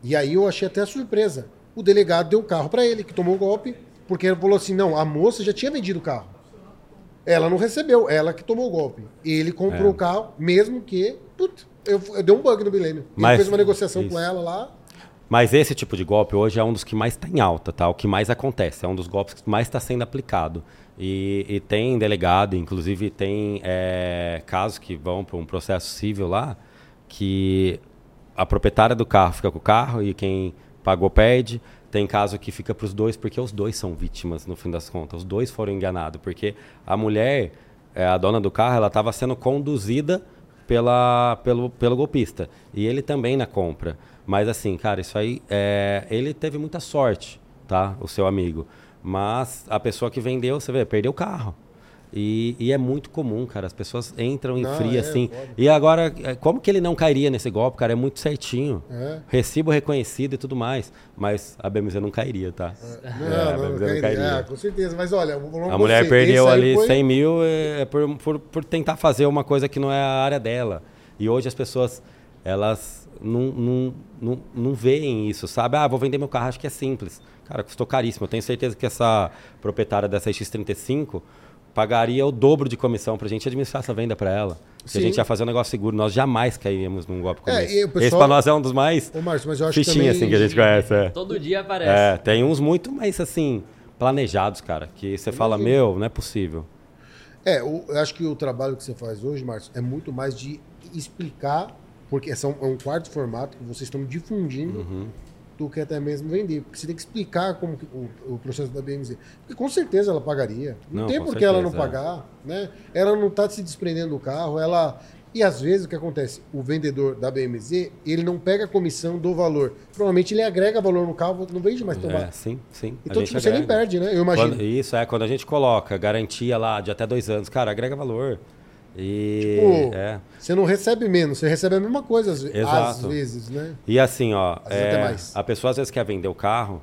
E aí eu achei até a surpresa. O delegado deu o carro pra ele, que tomou o golpe, porque ele falou assim, não, a moça já tinha vendido o carro. Ela não recebeu, ela que tomou o golpe. Ele comprou é. o carro, mesmo que... Putz, eu, eu dei um bug no Milênio. Ele fez uma negociação isso. com ela lá... Mas esse tipo de golpe hoje é um dos que mais está em alta, tá? O que mais acontece, é um dos golpes que mais está sendo aplicado. E, e tem delegado, inclusive tem é, casos que vão para um processo civil lá, que a proprietária do carro fica com o carro e quem pagou perde. Tem caso que fica para os dois, porque os dois são vítimas, no fim das contas. Os dois foram enganados, porque a mulher, é, a dona do carro, ela estava sendo conduzida pela, pelo, pelo golpista. E ele também na compra. Mas assim, cara, isso aí, é, ele teve muita sorte, tá? O seu amigo. Mas a pessoa que vendeu, você vê, perdeu o carro. E, e é muito comum, cara. As pessoas entram em não, fria, é, assim. Pode. E agora, como que ele não cairia nesse golpe, cara? É muito certinho. É. Recibo reconhecido e tudo mais. Mas a B M Z não cairia, tá? É. Não, é, a B M Z não, não cairia. cairia. Ah, com certeza. Mas olha... A mulher você, perdeu ali foi... cem mil é, por, por, por tentar fazer uma coisa que não é a área dela. E hoje as pessoas, elas... Não, não, não, não veem isso, sabe? Ah, vou vender meu carro, acho que é simples. Cara, custou caríssimo. Eu tenho certeza que essa proprietária dessa X trinta e cinco pagaria o dobro de comissão pra gente administrar essa venda pra ela. Se a gente ia fazer um negócio seguro, nós jamais cairíamos num golpe como é, esse. Pessoal... Esse pra nós é um dos mais fichinhos assim, que a gente conhece. É. Todo dia aparece. É, tem uns muito mais assim, planejados, cara, que você fala, meu, não é possível. É, eu acho que o trabalho que você faz hoje, Márcio, é muito mais de explicar. Porque é um quarto formato que vocês estão difundindo uhum. do que até mesmo vender. Porque você tem que explicar como que o, o processo da B M Z. Porque com certeza ela pagaria. Não, não tem por que ela não pagar. Né? Ela não está se desprendendo do carro. Ela... E às vezes o que acontece? O vendedor da B M Z, ele não pega a comissão do valor. Provavelmente ele agrega valor no carro, não vende mais tomar. É, sim, sim. Então tipo, você nem perde, né? Eu imagino. Quando, isso, é. Quando a gente coloca garantia lá de até dois anos, cara, agrega valor. E, tipo, é. Você não recebe menos, você recebe a mesma coisa às, às vezes, né? E assim, ó, é, a pessoa às vezes quer vender o carro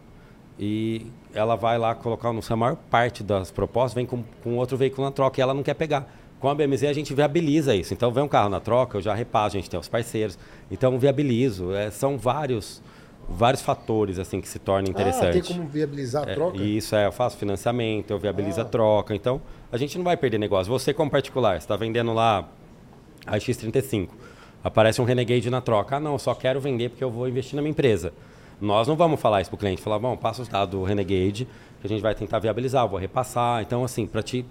e ela vai lá colocar, não sei, a maior parte das propostas vem com, com outro veículo na troca e ela não quer pegar. Com a B M Z a gente viabiliza isso. Então vem um carro na troca, eu já reparo, a gente tem os parceiros. Então viabilizo. É, são vários, vários fatores assim, que se tornam interessantes. Ah, tem como viabilizar a troca? É, isso, é, eu faço financiamento, eu viabilizo ah. a troca, então... A gente não vai perder negócio. Você, como particular, está vendendo lá a X trinta e cinco. Aparece um Renegade na troca. Ah, não, só quero vender porque eu vou investir na minha empresa. Nós não vamos falar isso para o cliente. Falar, bom, passa os dados do Renegade, que a gente vai tentar viabilizar, vou repassar. Então, assim, para ti,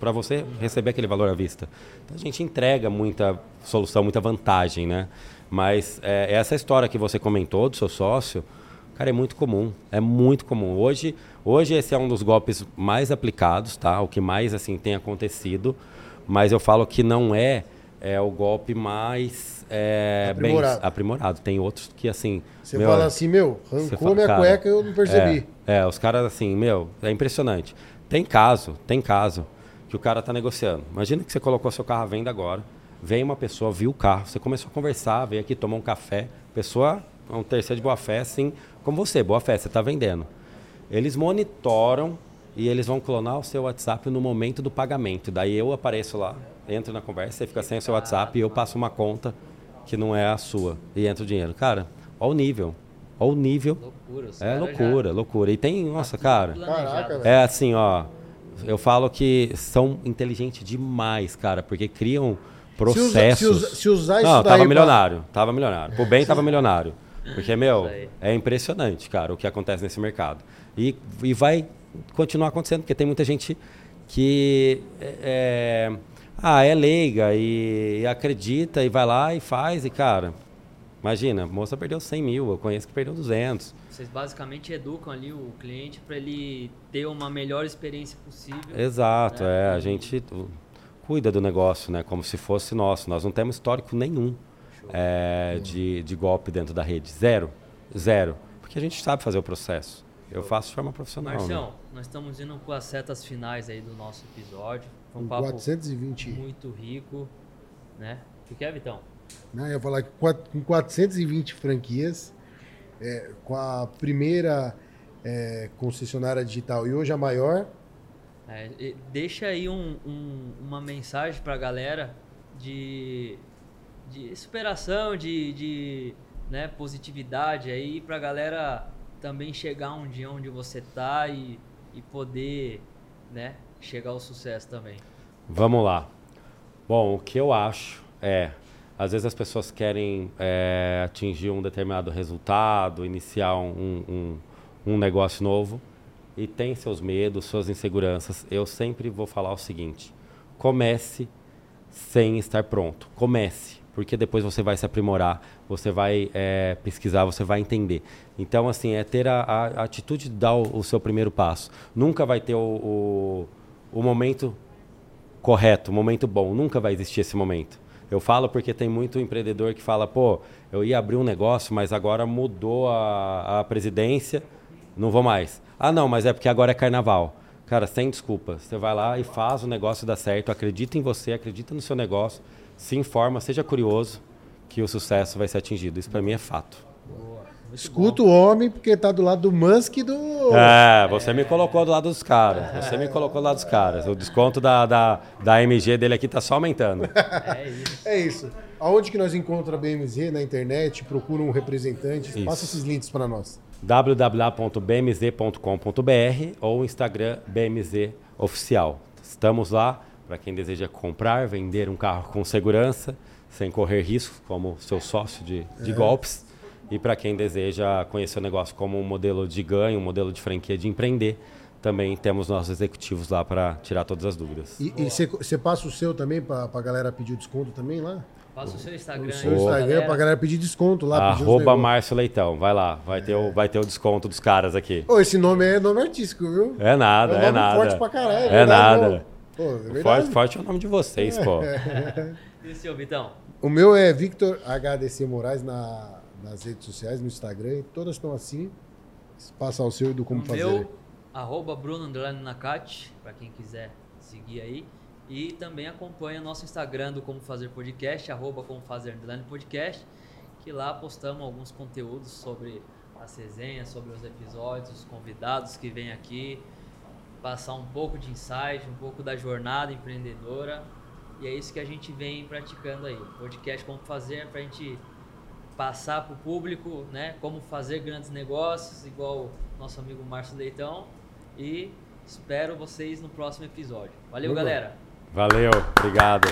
para você receber aquele valor à vista. Então, a gente entrega muita solução, muita vantagem, né? Mas é, essa história que você comentou do seu sócio, cara, é muito comum, é muito comum. Hoje, hoje esse é um dos golpes mais aplicados, tá? O que mais assim, tem acontecido, mas eu falo que não é, é o golpe mais é, aprimorado. Bem, aprimorado. Tem outros que assim... Você meu, fala assim, meu, arrancou fala, minha cara, cueca e eu não percebi. É, é, os caras assim, meu, é impressionante. Tem caso, tem caso que o cara está negociando. Imagina que você colocou seu carro à venda agora, veio uma pessoa, viu o carro, você começou a conversar, veio aqui, tomou um café, pessoa... um terceiro de boa-fé, assim, como você, boa-fé, você está vendendo. Eles monitoram e eles vão clonar o seu WhatsApp no momento do pagamento. Daí eu apareço lá, entro na conversa, você fica sem o seu WhatsApp e eu passo uma conta que não é a sua e entra o dinheiro. Cara, olha o nível, olha o nível. Loucura, é loucura, já... loucura. E tem, nossa, cara, caraca, é assim, ó, eu falo que são inteligentes demais, cara, porque criam processos. Se, usa, se, usa, se usar isso não, daí... Não, tava milionário, tava milionário. Por bem, tava milionário. Porque, meu, é impressionante, cara, o que acontece nesse mercado. E, e vai continuar acontecendo, porque tem muita gente que é, ah, é leiga e, e acredita e vai lá e faz. E, cara, imagina, a moça perdeu cem mil, eu conheço que perdeu duzentos. Vocês basicamente educam ali o cliente para ele ter uma melhor experiência possível. Exato, né? É, a gente cuida do negócio, né, como se fosse nosso. Nós não temos histórico nenhum. É, de, de golpe dentro da rede. Zero. Zero. Porque a gente sabe fazer o processo. Eu faço de forma profissional. Marcião, né? Nós estamos indo com as setas finais aí do nosso episódio. Foi um papo quatrocentos e vinte. Muito rico. Né? O que, que é, Vitão? Não, eu ia falar que com quatrocentos e vinte franquias, é, com a primeira é, concessionária digital e hoje a maior. É, deixa aí um, um, uma mensagem para a galera de... de superação, de, de né, positividade aí pra galera também chegar um dia onde você tá e, e poder, né, chegar ao sucesso também. Vamos lá. Bom, o que eu acho é Às vezes as pessoas querem é, atingir um determinado resultado, iniciar um, um, um negócio novo e tem seus medos, suas inseguranças. Eu sempre vou falar o seguinte, comece sem estar pronto, comece, porque depois você vai se aprimorar, você vai é, pesquisar, você vai entender. Então, assim, é ter a, a atitude de dar o, o seu primeiro passo. Nunca vai ter o, o, o momento correto, o momento bom, nunca vai existir esse momento. Eu falo porque tem muito empreendedor que fala, pô, eu ia abrir um negócio, mas agora mudou a, a presidência, não vou mais. Ah, não, mas é porque agora é carnaval. Cara, sem desculpa, você vai lá e faz o negócio dar certo, acredita em você, acredita no seu negócio, se informa, seja curioso, que o sucesso vai ser atingido. Isso para mim é fato. Boa. Escuta o homem, porque tá do lado do Musk e do... É, você é. me colocou do lado dos caras, você me colocou do lado dos caras. O desconto da, da, da M G dele aqui tá só aumentando. É isso. É isso. Aonde que nós encontramos a B M Z na internet, procura um representante, isso. Passa esses links para nós. w w w ponto b m z ponto com ponto b r ou Instagram B M Z Oficial. Estamos lá para quem deseja comprar, vender um carro com segurança, sem correr risco, como seu sócio de, de é. golpes. E para quem deseja conhecer o negócio como um modelo de ganho, um modelo de franquia de empreender, também temos nossos executivos lá para tirar todas as dúvidas. E você passa o seu também para a galera pedir desconto também lá? Passa o seu Instagram. O seu Instagram pra galera pedir desconto lá. Arroba Márcio Leitão. Vai lá. Vai, é. ter o, vai ter o desconto dos caras aqui. Ô, esse nome é nome artístico, viu? É nada, é, um nome é nada. forte pra caralho. É verdade, nada. Pô, é forte, forte é o nome de vocês, é. pô. E o seu, Vitão? O meu é Victor H D C Moraes na, nas redes sociais, no Instagram. Todas estão assim. Passa o seu e do como o fazer. Meu, arroba Bruno Nacate, pra quem quiser seguir aí. E também acompanha o nosso Instagram do Como Fazer Podcast, arroba Como Fazer Podcast, que lá postamos alguns conteúdos sobre as resenhas, sobre os episódios, os convidados que vêm aqui, passar um pouco de insight, um pouco da jornada empreendedora. E é isso que a gente vem praticando aí. Podcast Como Fazer, para a gente passar para o público, né, como fazer grandes negócios, igual o nosso amigo Márcio Leitão. E espero vocês no próximo episódio. Valeu, Muito galera! Bom. Valeu, obrigado.